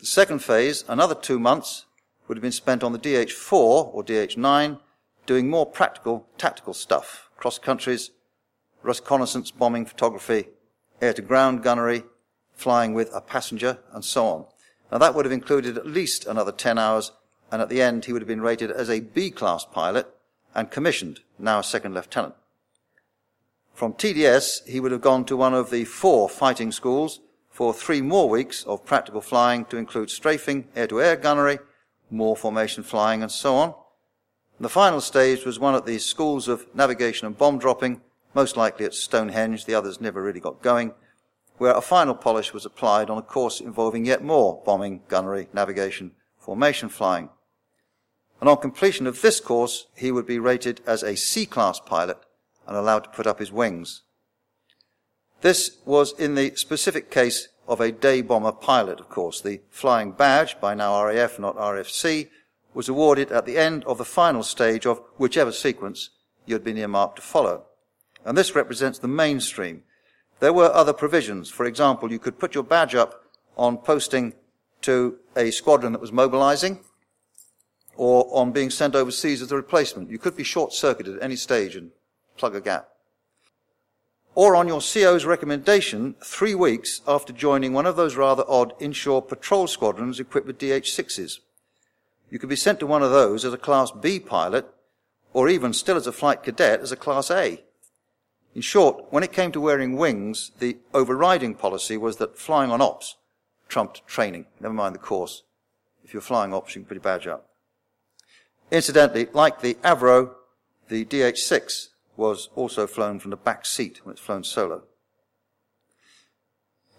The second phase, another 2 months, would have been spent on the DH-4 or DH-9, doing more practical, tactical stuff, cross countries, reconnaissance, bombing, photography, air-to-ground gunnery, flying with a passenger, and so on. Now, that would have included at least another 10 hours, and at the end he would have been rated as a B-class pilot and commissioned, now a second lieutenant. From TDS, he would have gone to one of the 4 fighting schools for 3 more weeks of practical flying to include strafing, air-to-air gunnery, more formation flying, and so on. The final stage was one at the schools of navigation and bomb dropping, most likely at Stonehenge, the others never really got going, where a final polish was applied on a course involving yet more bombing, gunnery, navigation, formation flying. And on completion of this course, he would be rated as a C-class pilot and allowed to put up his wings. This was in the specific case of a day bomber pilot, of course. The flying badge, by now RAF, not RFC, was awarded at the end of the final stage of whichever sequence you had been earmarked to follow. And this represents the mainstream. There were other provisions. For example, you could put your badge up on posting to a squadron that was mobilizing or on being sent overseas as a replacement. You could be short-circuited at any stage and plug a gap. Or on your CO's recommendation, 3 weeks after joining one of those rather odd inshore patrol squadrons equipped with DH-6s. You could be sent to one of those as a Class B pilot, or even still as a flight cadet as a Class A. In short, when it came to wearing wings, the overriding policy was that flying on ops trumped training, never mind the course. If you're flying ops, you can put your badge up. Incidentally, like the Avro, the DH-6 was also flown from the back seat when it's flown solo.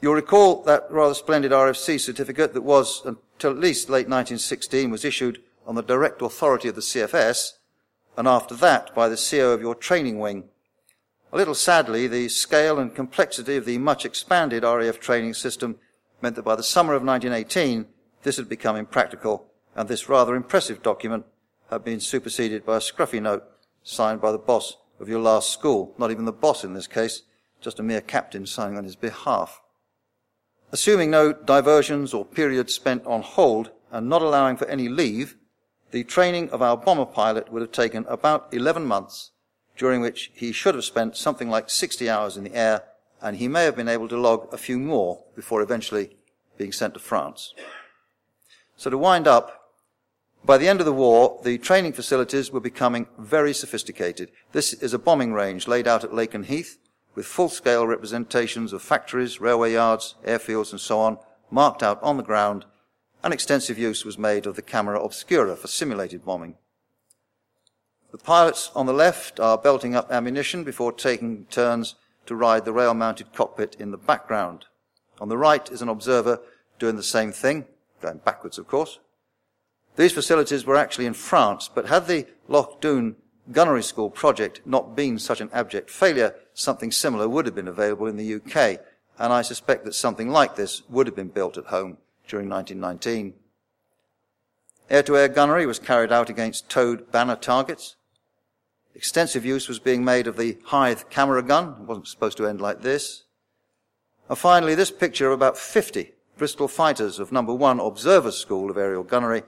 You'll recall that rather splendid RFC certificate that was, until at least late 1916, was issued on the direct authority of the CFS, and after that by the CO of your training wing. A little sadly, the scale and complexity of the much expanded RAF training system meant that by the summer of 1918, this had become impractical, and this rather impressive document had been superseded by a scruffy note signed by the boss of your last school, not even the boss in this case, just a mere captain signing on his behalf. Assuming no diversions or periods spent on hold and not allowing for any leave, the training of our bomber pilot would have taken about 11 months, during which he should have spent something like 60 hours in the air, and he may have been able to log a few more before eventually being sent to France. So to wind up, by the end of the war, the training facilities were becoming very sophisticated. This is a bombing range laid out at Lake and Heath, with full-scale representations of factories, railway yards, airfields, and so on, marked out on the ground, and extensive use was made of the camera obscura for simulated bombing. The pilots on the left are belting up ammunition before taking turns to ride the rail-mounted cockpit in the background. On the right is an observer doing the same thing, going backwards, of course. These facilities were actually in France, but had the Loch Doon Gunnery School project not been such an abject failure, something similar would have been available in the UK, and I suspect that something like this would have been built at home during 1919. Air-to-air gunnery was carried out against towed banner targets. Extensive use was being made of the Hythe camera gun. It wasn't supposed to end like this. And finally, this picture of about 50 Bristol Fighters of No. 1 Observer's School of Aerial Gunnery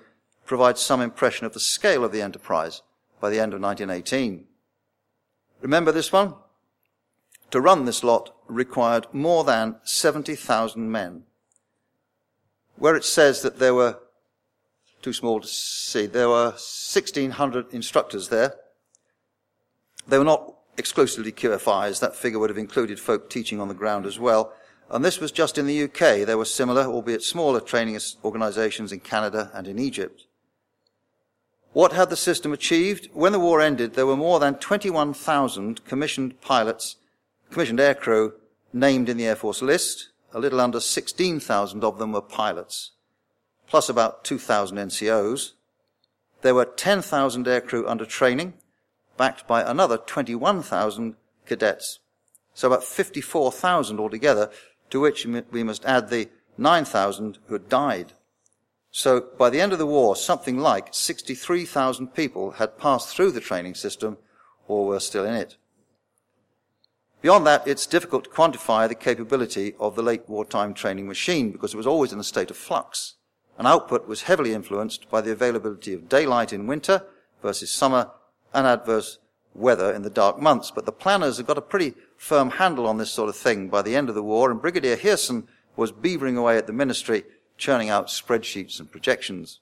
provides some impression of the scale of the enterprise by the end of 1918. Remember this one? To run this lot required more than 70,000 men. Where it says that there were, too small to see, there were 1,600 instructors there. They were not exclusively QFIs. That figure would have included folk teaching on the ground as well. And this was just in the UK. There were similar, albeit smaller, training organisations in Canada and in Egypt. What had the system achieved? When the war ended, there were more than 21,000 commissioned pilots, commissioned aircrew, named in the Air Force list. A little under 16,000 of them were pilots, plus about 2,000 NCOs. There were 10,000 aircrew under training, backed by another 21,000 cadets. So about 54,000 altogether, to which we must add the 9,000 who had died. So by the end of the war, something like 63,000 people had passed through the training system or were still in it. Beyond that, it's difficult to quantify the capability of the late wartime training machine because it was always in a state of flux, and output was heavily influenced by the availability of daylight in winter versus summer and adverse weather in the dark months. But the planners have got a pretty firm handle on this sort of thing by the end of the war, and Brigadier Hearson was beavering away at the ministry, churning out spreadsheets and projections.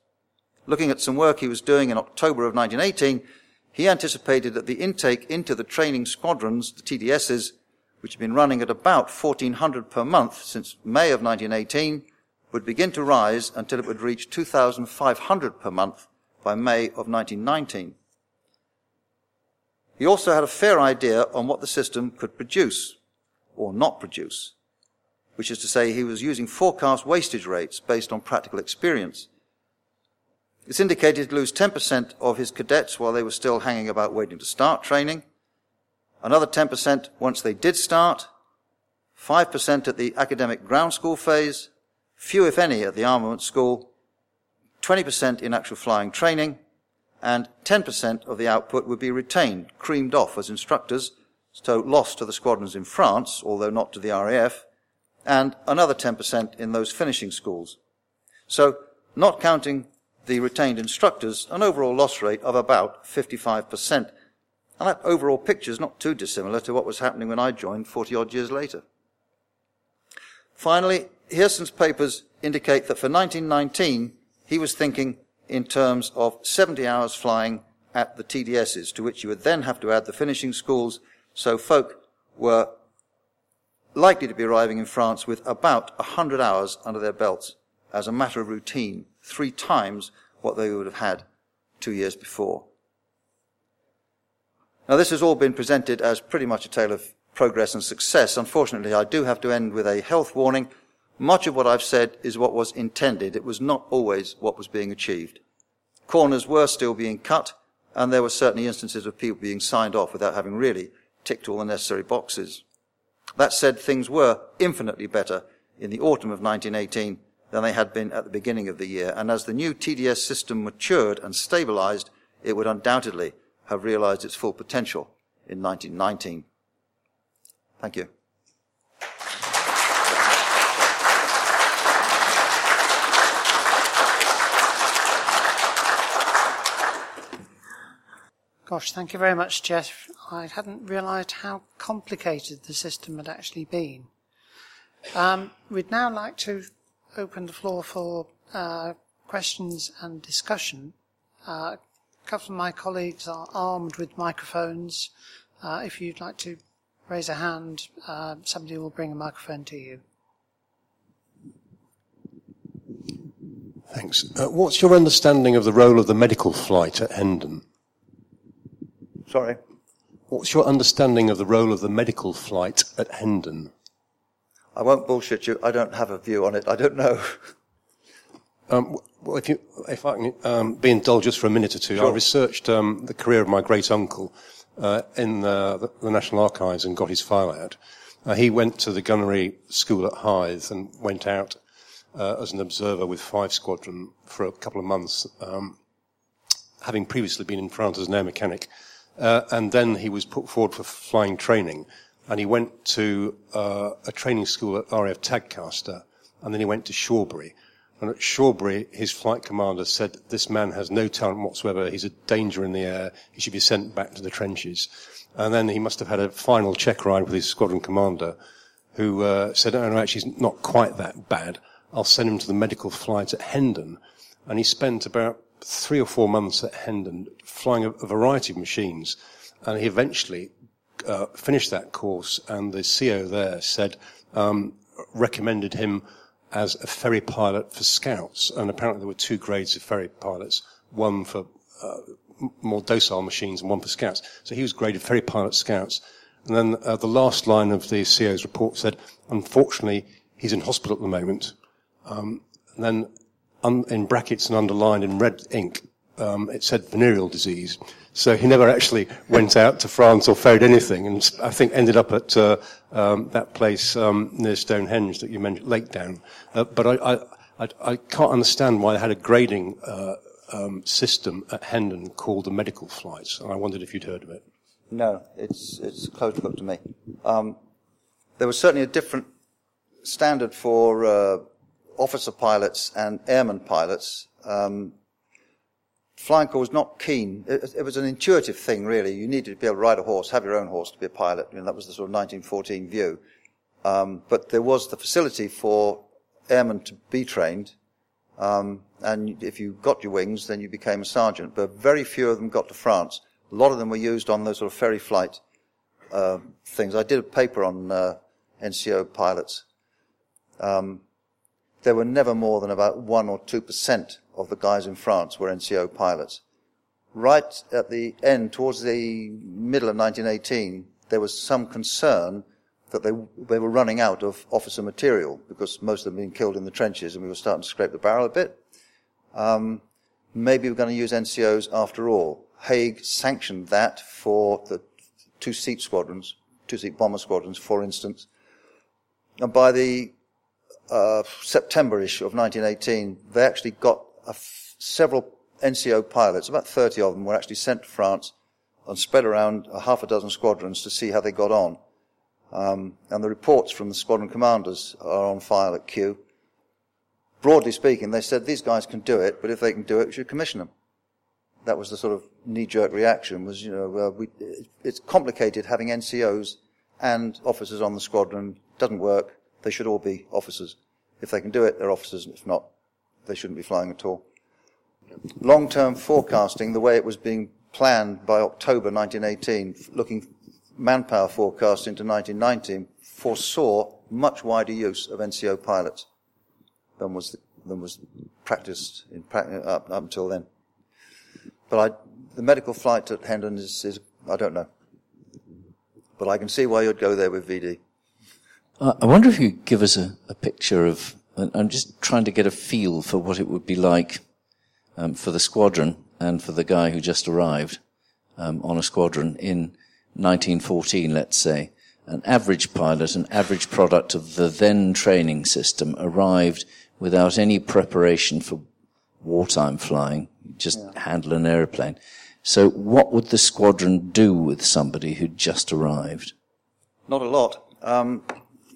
Looking at some work he was doing in October of 1918, he anticipated that the intake into the training squadrons, the TDSs, which had been running at about 1,400 per month since May of 1918, would begin to rise until it would reach 2,500 per month by May of 1919. He also had a fair idea on what the system could produce, or not produce, which is to say he was using forecast wastage rates based on practical experience. It's indicated he'd lose 10% of his cadets while they were still hanging about waiting to start training, another 10% once they did start, 5% at the academic ground school phase, few if any at the armament school, 20% in actual flying training, and 10% of the output would be retained, creamed off as instructors, so lost to the squadrons in France, although not to the RAF, and another 10% in those finishing schools. So, not counting the retained instructors, an overall loss rate of about 55%. And that overall picture is not too dissimilar to what was happening when I joined 40-odd years later. Finally, Hearson's papers indicate that for 1919, he was thinking in terms of 70 hours flying at the TDSs, to which you would then have to add the finishing schools, so folk were likely to be arriving in France with about 100 hours under their belts as a matter of routine, 3 times what they would have had 2 years before. Now, this has all been presented as pretty much a tale of progress and success. Unfortunately, I do have to end with a health warning. Much of what I've said is what was intended. It was not always what was being achieved. Corners were still being cut, and there were certainly instances of people being signed off without having really ticked all the necessary boxes. That said, things were infinitely better in the autumn of 1918 than they had been at the beginning of the year, and as the new TDS system matured and stabilised, it would undoubtedly have realised its full potential in 1919. Thank you. Gosh, thank you very much, Jeff. I hadn't realised how complicated the system had actually been. We'd now like to open the floor for questions and discussion. A couple of my colleagues are armed with microphones. If you'd like to raise a hand, somebody will bring a microphone to you. Thanks. What's your understanding of the role of the medical flight at Hendon? Sorry? What's your understanding of the role of the medical flight at Hendon? I won't bullshit you. I don't have a view on it. I don't know. Well, if I can be indulged just for a minute or two, sure. I researched the career of my great-uncle in the National Archives and got his file out. He went to the gunnery school at Hythe and went out as an observer with 5 Squadron for a couple of months, having previously been in France as an air mechanic. And then he was put forward for flying training, and he went to a training school at RAF Tadcaster, and then he went to Shawbury. And at Shawbury, his flight commander said, "This man has no talent whatsoever. He's a danger in the air. He should be sent back to the trenches." And then he must have had a final check ride with his squadron commander, who said, "Oh, no, actually, he's not quite that bad. I'll send him to the medical flight at Hendon." And he spent about 3 or 4 months at Hendon flying a variety of machines, and he eventually finished that course, and the CO there said recommended him as a ferry pilot for scouts, and apparently there were 2 grades of ferry pilots, one for more docile machines and one for scouts. So he was graded ferry pilot scouts, and then the last line of the CO's report said, "Unfortunately, he's in hospital at the moment," and then in brackets and underlined in red ink, it said venereal disease. So he never actually went out to France or ferried anything, and I think ended up at that place near Stonehenge that you mentioned, Lakedown. But I can't understand why they had a grading system at Hendon called the medical flights, and I wondered if you'd heard of it. No, it's a close book to me. There was certainly a different standard for officer pilots and airman pilots. Flying Corps was not keen. It was an intuitive thing, really. You needed to be able to ride a horse, have your own horse to be a pilot. You know, that was the sort of 1914 view. But there was the facility for airmen to be trained. And if you got your wings, then you became a sergeant. But very few of them got to France. A lot of them were used on those sort of ferry flight things. I did a paper on NCO pilots. There were never more than about 1 or 2% of the guys in France were NCO pilots. Right at the end, towards the middle of 1918, there was some concern that they were running out of officer material because most of them had been killed in the trenches and we were starting to scrape the barrel a bit. Maybe we're going to use NCOs after all. Haig sanctioned that for the two-seat squadrons, two-seat bomber squadrons, for instance. And by the September issue of 1918, they actually got several NCO pilots, about 30 of them, were actually sent to France and spread around a half a dozen squadrons to see how they got on. And the reports from the squadron commanders are on file at Kew. Broadly speaking, they said, these guys can do it, but if they can do it, we should commission them. That was the sort of knee-jerk reaction, was, you know, it's complicated having NCOs and officers on the squadron. Doesn't work. They should all be officers. If they can do it, they're officers, and if not, they shouldn't be flying at all. Long-term forecasting, the way it was being planned by October 1918, looking manpower forecast into 1919, foresaw much wider use of NCO pilots than was practiced in up until then. But the medical flight at Hendon is I don't know. But I can see why you'd go there with VD. I wonder if you could give us a picture of, I'm just trying to get a feel for what it would be like for the squadron and for the guy who just arrived on a squadron in 1914, let's say. An average pilot, an average product of the then training system, arrived without any preparation for wartime flying, just handle an aeroplane. So what would the squadron do with somebody who'd just arrived? Not a lot.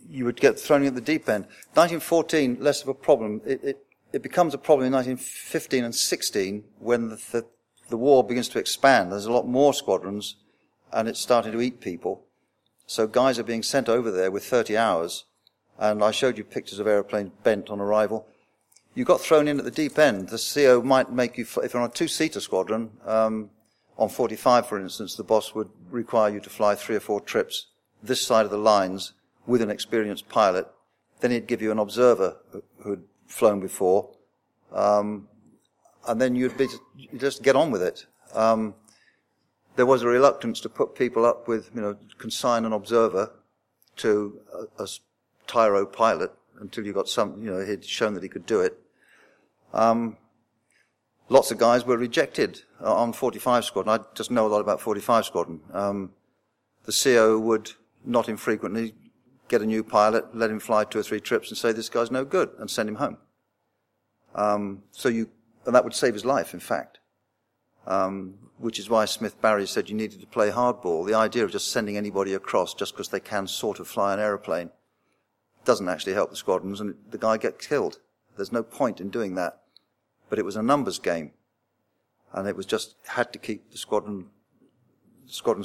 You would get thrown in at the deep end. 1914, less of a problem. It becomes a problem in 1915 and 16 when the war begins to expand. There's a lot more squadrons, and it's starting to eat people. So guys are being sent over there with 30 hours, and I showed you pictures of aeroplanes bent on arrival. You got thrown in at the deep end. The CO might make you, if you're on a two-seater squadron, on 45, for instance, the boss would require you to fly 3 or 4 trips this side of the lines with an experienced pilot. Then he'd give you an observer who'd flown before, and then you'd just get on with it. There was a reluctance to put people up with, you know, consign an observer to a tyro pilot until you got some, you know, he'd shown that he could do it. Lots of guys were rejected on 45 Squadron. I just know a lot about 45 Squadron. The CO would not infrequently get a new pilot, let him fly 2 or 3 trips and say, this guy's no good, and send him home. And that would save his life, in fact. Which is why Smith Barry said you needed to play hardball. The idea of just sending anybody across just because they can sort of fly an aeroplane doesn't actually help the squadrons, and the guy gets killed. There's no point in doing that. But it was a numbers game. And it was just, had to keep the squadrons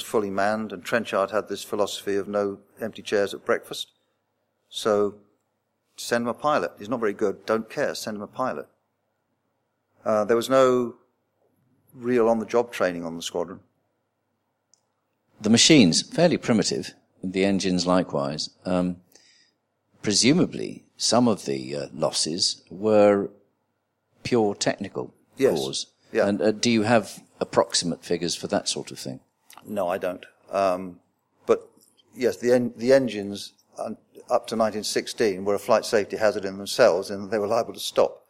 fully manned, and Trenchard had this philosophy of no empty chairs at breakfast. So, send him a pilot. He's not very good, don't care, send him a pilot. There was no real on-the-job training on the squadron. The machines, fairly primitive, the engines likewise. Presumably, some of the losses were pure technical cause. Yeah. And do you have approximate figures for that sort of thing? No, I don't. But yes, the engines up to 1916 were a flight safety hazard in themselves, and they were liable to stop.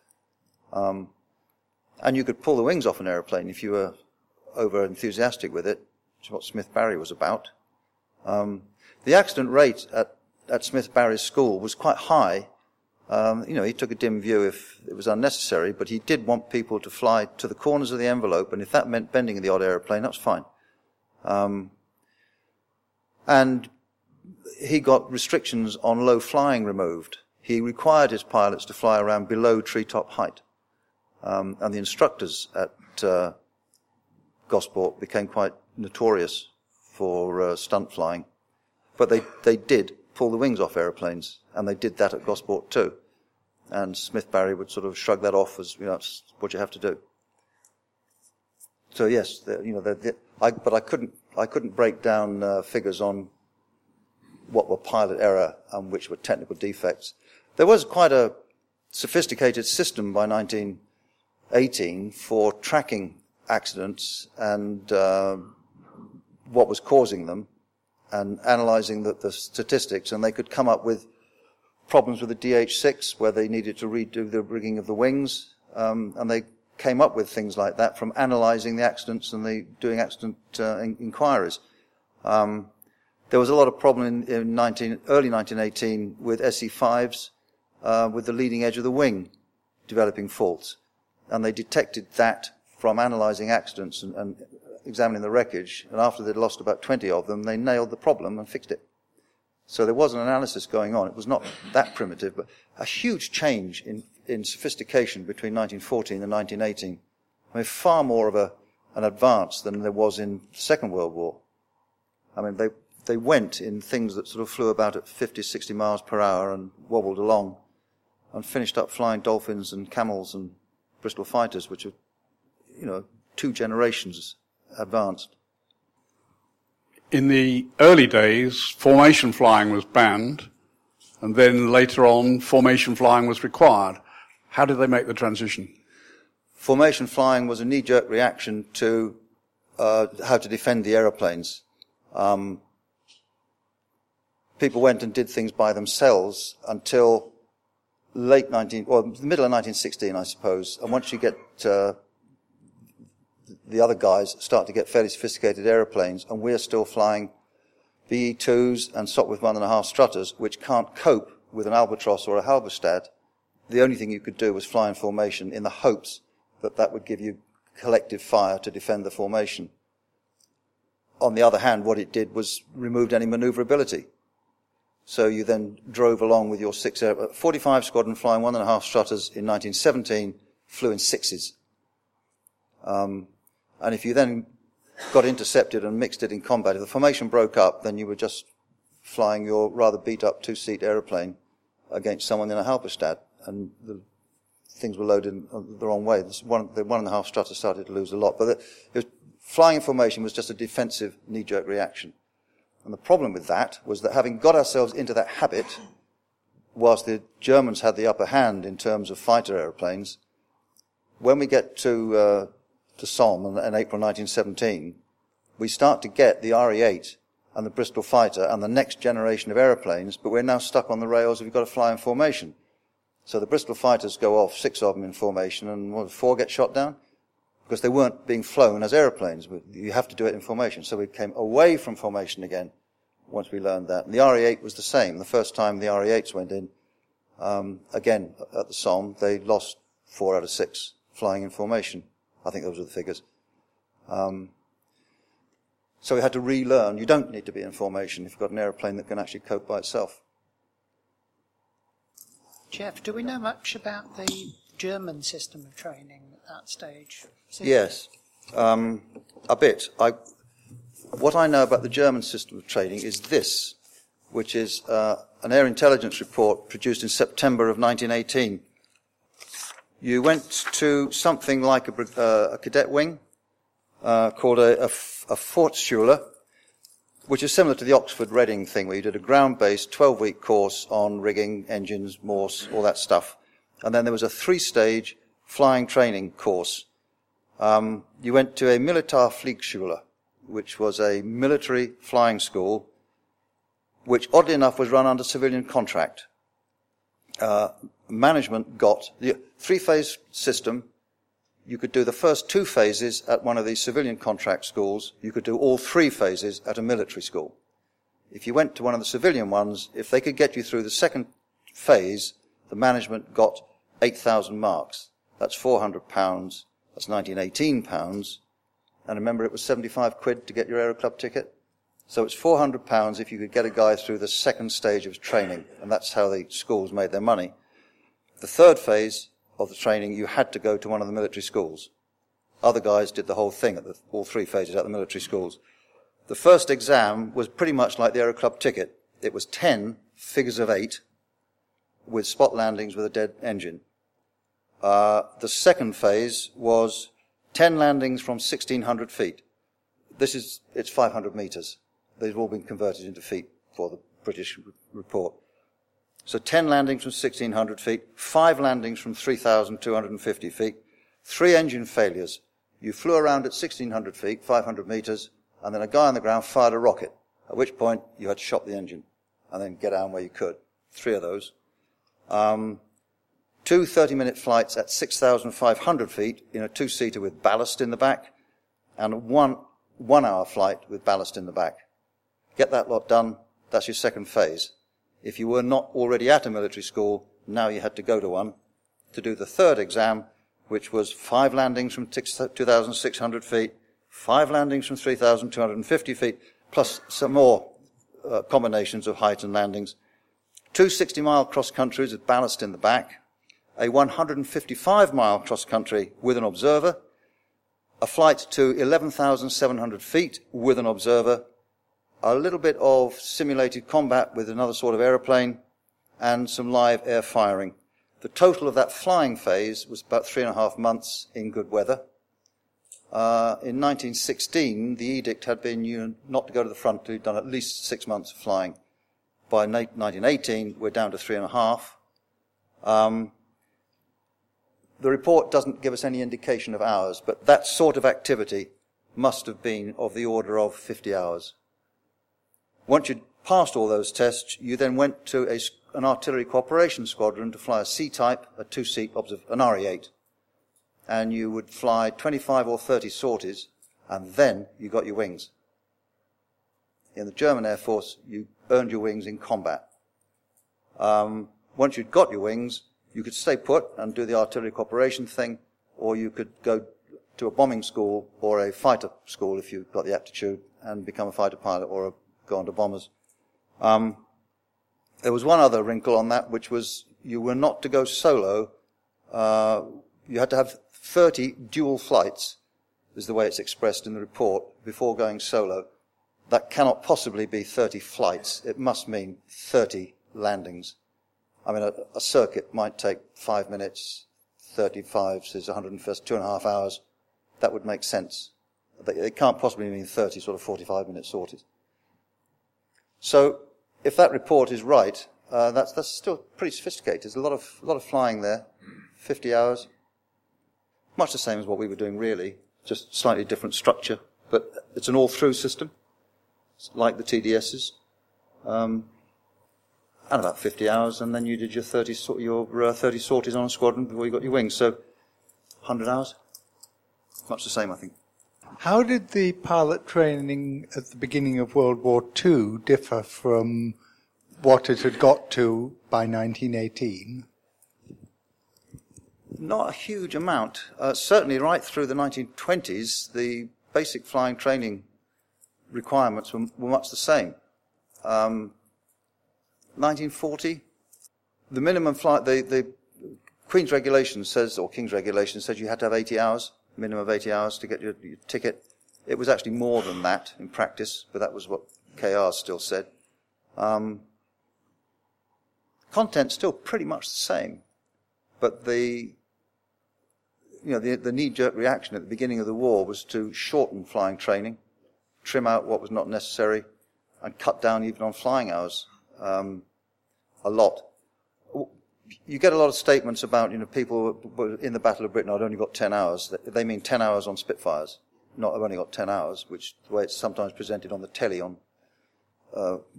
And you could pull the wings off an aeroplane if you were over-enthusiastic with it, which is what Smith Barry was about. The accident rate at Smith Barry's school was quite high. You know, he took a dim view if it was unnecessary, but he did want people to fly to the corners of the envelope, and if that meant bending the odd aeroplane, that's fine. And he got restrictions on low flying removed. He required his pilots to fly around below treetop height. And the instructors at Gosport became quite notorious for stunt flying. But they did pull the wings off aeroplanes, and they did that at Gosport too. And Smith Barry would sort of shrug that off as, you know, that's what you have to do. So yes, you know, but I couldn't break down figures on what were pilot error and which were technical defects. There was quite a sophisticated system by 1918 for tracking accidents and what was causing them, and analysing the statistics, and they could come up with problems with the DH-6 where they needed to redo the rigging of the wings, and they came up with things like that from analysing the accidents and doing accident inquiries. There was a lot of problem in early 1918 with SE-5s with the leading edge of the wing developing faults, and they detected that from analysing accidents and examining the wreckage, and after they'd lost about 20 of them, they nailed the problem and fixed it. So there was an analysis going on. It was not that primitive, but a huge change in sophistication between 1914 and 1918. I mean, far more of an advance than there was in the Second World War. I mean, they went in things that sort of flew about at 50, 60 miles per hour and wobbled along, and finished up flying Dolphins and Camels and Bristol Fighters, which are, you know, two generations advanced. In the early days, formation flying was banned, and then later on, formation flying was required. How did they make the transition? Formation flying was a knee-jerk reaction to how to defend the aeroplanes. People went and did things by themselves until the middle of 1916, I suppose. And once you get the other guys start to get fairly sophisticated aeroplanes, and we're still flying BE-2s and Sopwith 1.5 Strutters, which can't cope with an Albatross or a Halberstadt. The only thing you could do was fly in formation in the hopes that that would give you collective fire to defend the formation. On the other hand, what it did was removed any manoeuvrability. So you then drove along with your 45 Squadron flying 1.5 Strutters in 1917, flew in 6s. And if you then got intercepted and mixed it in combat, if the formation broke up, then you were just flying your rather beat-up two-seat aeroplane against someone in a Halberstadt, and the things were loaded the wrong way. The 1.5 Strutter started to lose a lot, but flying in formation was just a defensive knee-jerk reaction. And the problem with that was that, having got ourselves into that habit, whilst the Germans had the upper hand in terms of fighter aeroplanes, when we get to Somme in April 1917, we start to get the RE8 and the Bristol Fighter and the next generation of aeroplanes, but we're now stuck on the rails and we've got to fly in formation. So the Bristol Fighters go off, 6 of them in formation, and 4 get shot down? Because they weren't being flown as aeroplanes. You have to do it in formation. So we came away from formation again once we learned that. And the RE8 was the same. The first time the RE8s went in, again at the Somme, they lost 4 out of 6 flying in formation. I think those are the figures. So we had to relearn. You don't need to be in formation if you've got an aeroplane that can actually cope by itself. Jeff, do we know much about the German system of training at that stage? Yes, a bit. What I know about the German system of training is this, which is an air intelligence report produced in September of 1918. You went to something like a cadet wing called a Fortschule, which is similar to the Oxford Reading thing, where you did a ground-based 12-week course on rigging, engines, Morse, all that stuff. And then there was a 3-stage flying training course. You went to a Militärflugschule, which was a military flying school, which oddly enough was run under civilian contract. Management got the 3-phase system. You could do the first two phases at one of these civilian contract schools. You could do all three phases at a military school. If you went to one of the civilian ones, if they could get you through the second phase, the management got 8,000 marks. That's £400, that's 1918 pounds, and remember it was 75 quid to get your Aero Club ticket. So it's £400 if you could get a guy through the second stage of training, and that's how the schools made their money. The third phase of the training, you had to go to one of the military schools. Other guys did the whole thing at all three phases at the military schools. The first exam was pretty much like the Aero Club ticket. It was 10 figures of 8 with spot landings with a dead engine. The second phase was 10 landings from 1,600 feet. It's 500 metres. They've all been converted into feet for the British report. So 10 landings from 1,600 feet, 5 landings from 3,250 feet, 3 engine failures. You flew around at 1,600 feet, 500 metres, and then a guy on the ground fired a rocket, at which point you had to shop the engine and then get down where you could. 3 of those. 2 30-minute flights at 6,500 feet in a 2-seater with ballast in the back, and 1 one-hour flight with ballast in the back. Get that lot done, that's your second phase. If you were not already at a military school, now you had to go to one to do the third exam, which was 5 landings from 2,600 feet, 5 landings from 3,250 feet, plus some more combinations of height and landings, 2 60-mile cross-countries with ballast in the back, a 155-mile cross-country with an observer, a flight to 11,700 feet with an observer, a little bit of simulated combat with another sort of aeroplane, and some live air firing. The total of that flying phase was about 3.5 months in good weather. In 1916, the edict had been not to go to the front until you'd done at least 6 months of flying. By 1918, we're down to 3.5. The report doesn't give us any indication of hours, but that sort of activity must have been of the order of 50 hours. Once you'd passed all those tests, you then went to an artillery cooperation squadron to fly a C-type, a 2-seat, an RE8. And you would fly 25 or 30 sorties, and then you got your wings. In the German Air Force, you earned your wings in combat. Once you'd got your wings, you could stay put and do the artillery cooperation thing, or you could go to a bombing school or a fighter school if you've got the aptitude and become a fighter pilot or go on to bombers. There was one other wrinkle on that, which was you were not to go solo. You had to have 30 dual flights, is the way it's expressed in the report, before going solo. That cannot possibly be 30 flights. It must mean 30 landings. I mean, a circuit might take 5 minutes, 35 is 2.5 hours. That would make sense. It can't possibly mean 30 sort of 45-minute sorties. So if that report is right, that's still pretty sophisticated. There's a lot of flying there, 50 hours. Much the same as what we were doing, really, just slightly different structure. But it's an all-through system, like the TDSs. And about 50 hours, and then you did your 30 sorties on a squadron before you got your wings. So 100 hours, much the same, I think. How did the pilot training at the beginning of World War II differ from what it had got to by 1918? Not a huge amount. Certainly right through the 1920s, the basic flying training requirements were much the same. 1940, the minimum flight, the Queen's regulation says, or King's regulation says you had to have 80 hours. Minimum of 80 hours to get your ticket. It was actually more than that in practice, but that was what KR still said. Content's still pretty much the same, but the knee-jerk reaction at the beginning of the war was to shorten flying training, trim out what was not necessary, and cut down even on flying hours a lot. You get a lot of statements about, people in the Battle of Britain, I'd only got 10 hours. They mean 10 hours on Spitfires, not I've only got 10 hours, which the way it's sometimes presented on the telly on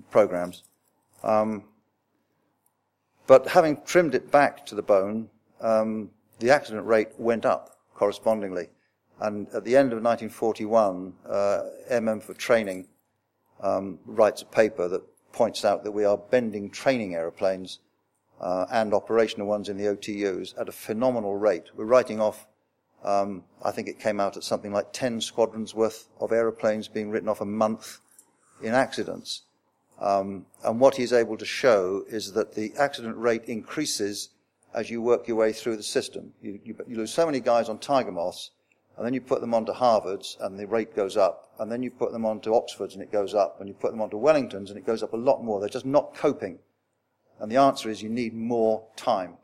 programs. But having trimmed it back to the bone, the accident rate went up. correspondingly. And at the end of 1941, MM for Training writes a paper that points out that we are bending training aeroplanes and operational ones in the OTUs at a phenomenal rate. We're writing off, I think it came out at something like 10 squadrons worth of aeroplanes being written off a month in accidents. And what he's able to show is that the accident rate increases as you work your way through the system. You lose so many guys on Tiger Moths, and then you put them onto Harvards, and the rate goes up, and then you put them onto Oxfords, and it goes up, and you put them onto Wellingtons, and it goes up a lot more. They're just not coping. And the answer is you need more time.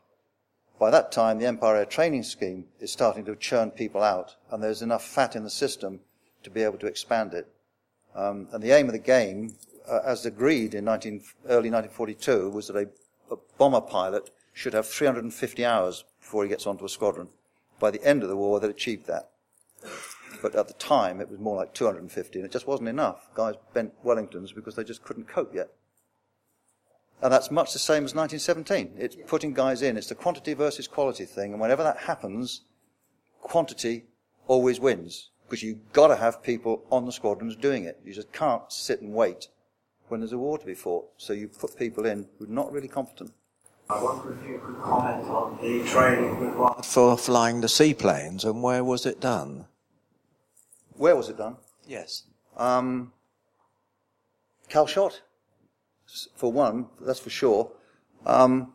By that time, the Empire Air Training Scheme is starting to churn people out, and there's enough fat in the system to be able to expand it. And the aim of the game, as agreed in early 1942, was that a bomber pilot should have 350 hours before he gets onto a squadron. By the end of the war, they'd achieved that. But at the time, it was more like 250, and it just wasn't enough. Guys bent Wellingtons because they just couldn't cope yet. And that's much the same as 1917. It's putting guys in. It's the quantity versus quality thing, and whenever that happens, quantity always wins, because you've got to have people on the squadrons doing it. You just can't sit and wait when there's a war to be fought, so you put people in who are not really competent. I wonder if you could comment on the training for flying the seaplanes, and where was it done? Where was it done? Yes. Calshot, for one, that's for sure. The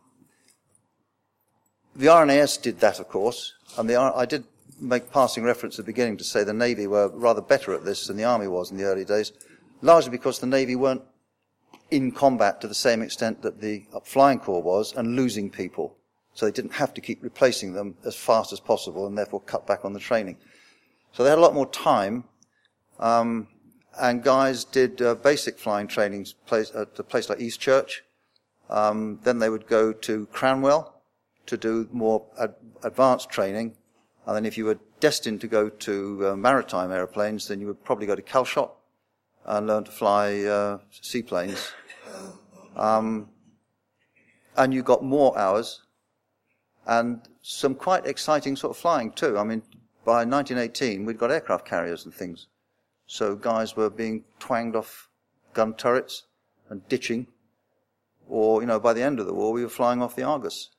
RNAS did that, of course, and I did make passing reference at the beginning to say the Navy were rather better at this than the Army was in the early days, largely because the Navy weren't in combat to the same extent that the Flying Corps was, and losing people. So they didn't have to keep replacing them as fast as possible, and therefore cut back on the training. So they had a lot more time, and guys did basic flying trainings at a place like Eastchurch. Then they would go to Cranwell to do more advanced training. And then if you were destined to go to maritime aeroplanes, then you would probably go to Calshot and learn to fly seaplanes. And you got more hours, and some quite exciting sort of flying too. I mean, by 1918, we'd got aircraft carriers and things. So guys were being twanged off gun turrets and ditching. Or, by the end of the war, we were flying off the Argus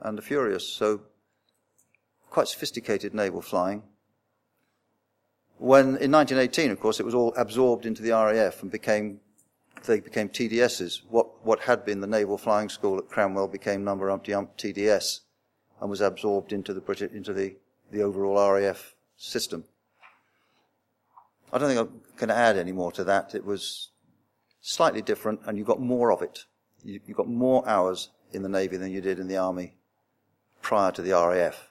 and the Furious. So quite sophisticated naval flying. When in 1918, of course, it was all absorbed into the RAF and they became TDSs. What had been the Naval Flying School at Cranwell became Number Umpty Ump TDS and was absorbed into the overall RAF system. I don't think I can add any more to that. It was slightly different, and you got more of it. You got more hours in the Navy than you did in the Army prior to the RAF.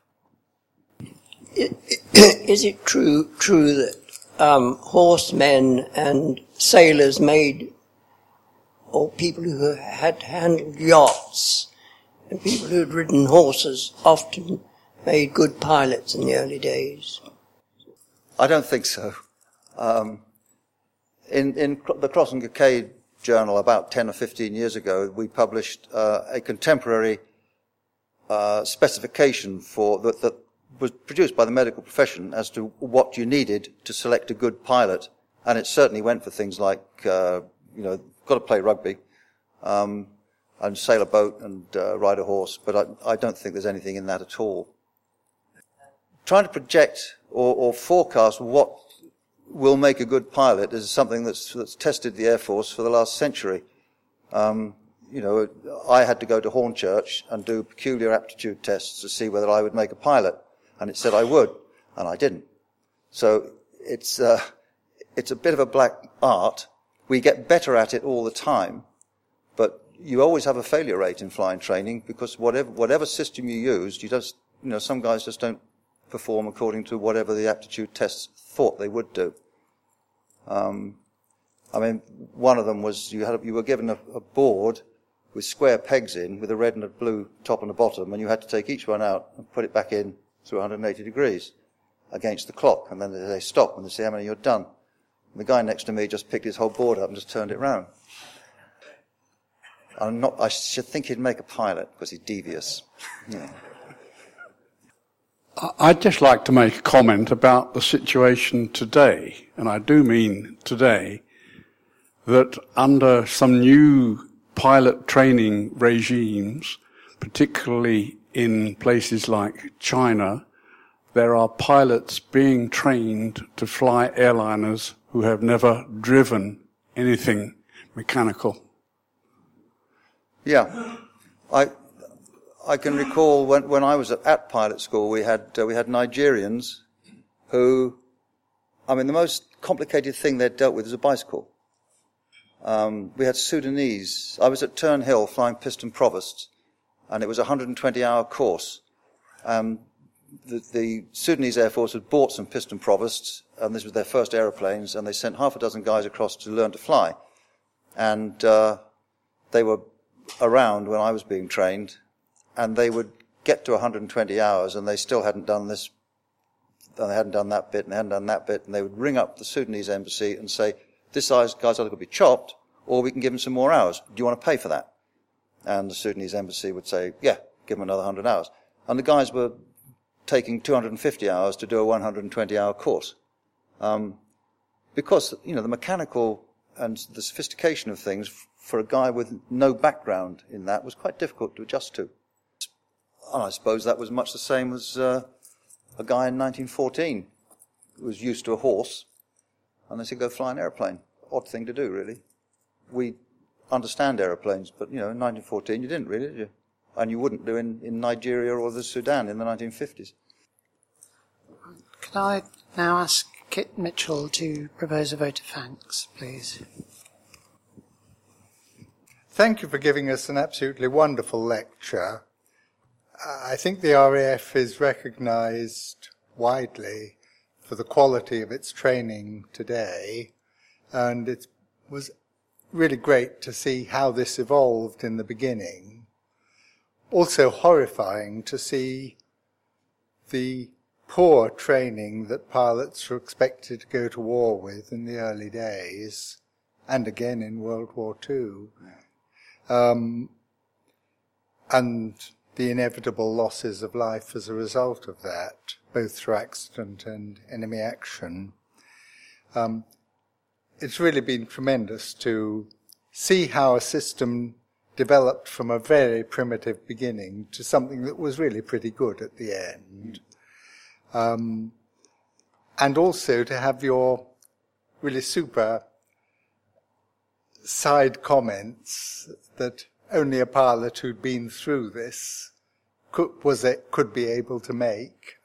Is it true that horsemen and sailors made, or people who had handled yachts and people who had ridden horses often made good pilots in the early days? I don't think so. In the Cross and Cockade journal about 10 or 15 years ago, we published a contemporary specification for that was produced by the medical profession as to what you needed to select a good pilot, and it certainly went for things like, got to play rugby, and sail a boat and ride a horse, but I don't think there's anything in that at all. Trying to project or forecast what will make a good pilot is something that's tested the Air Force for the last century. I had to go to Hornchurch and do peculiar aptitude tests to see whether I would make a pilot. And it said I would, and I didn't. So it's a bit of a black art. We get better at it all the time, but you always have a failure rate in flying training because whatever system you used, some guys just don't perform according to whatever the aptitude tests thought they would do. One of them was you were given a board with square pegs in with a red and a blue top and a bottom, and you had to take each one out and put it back in through 180 degrees against the clock, and then they say stop, and they say how many you're done. And the guy next to me just picked his whole board up and just turned it round. I should think he'd make a pilot because he's devious. Yeah. I'd just like to make a comment about the situation today, and I do mean today, that under some new pilot training regimes, particularly in places like China, there are pilots being trained to fly airliners who have never driven anything mechanical. Yeah. I can recall when I was at pilot school, we had Nigerians who, I mean, the most complicated thing they'd dealt with is a bicycle. We had Sudanese. I was at Turnhill flying piston provost, and it was a 120-hour course. The Sudanese Air Force had bought some piston provosts, and this was their first aeroplanes, and they sent half a dozen guys across to learn to fly. And they were around when I was being trained, and they would get to 120 hours, and they still hadn't done this, and they hadn't done that bit, and they hadn't done that bit, and they would ring up the Sudanese embassy and say, this guy's either could be chopped, or we can give him some more hours. Do you want to pay for that? And the Sudanese embassy would say, yeah, give him another 100 hours. And the guys were taking 250 hours to do a 120-hour course. Because, you know, the mechanical and the sophistication of things for a guy with no background in that was quite difficult to adjust to. And I suppose that was much the same as a guy in 1914 who was used to a horse, and they said, go fly an aeroplane. Odd thing to do, really. We understand aeroplanes, but, you know, in 1914 you didn't really, did you? And you wouldn't do in Nigeria or the Sudan in the 1950s. Could I now ask Kit Mitchell to propose a vote of thanks, please? Thank you for giving us an absolutely wonderful lecture. I think the RAF is recognised widely for the quality of its training today, and it was really great to see how this evolved in the beginning. Also horrifying to see the poor training that pilots were expected to go to war with in the early days, and again in World War II. And the inevitable losses of life as a result of that, both through accident and enemy action. It's really been tremendous to see how a system developed from a very primitive beginning to something that was really pretty good at the end. And also to have your really super side comments that only a pilot who'd been through this could be able to make.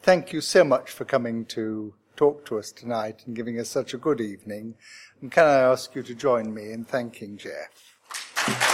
Thank you so much for coming to talk to us tonight and giving us such a good evening. And can I ask you to join me in thanking Jeff?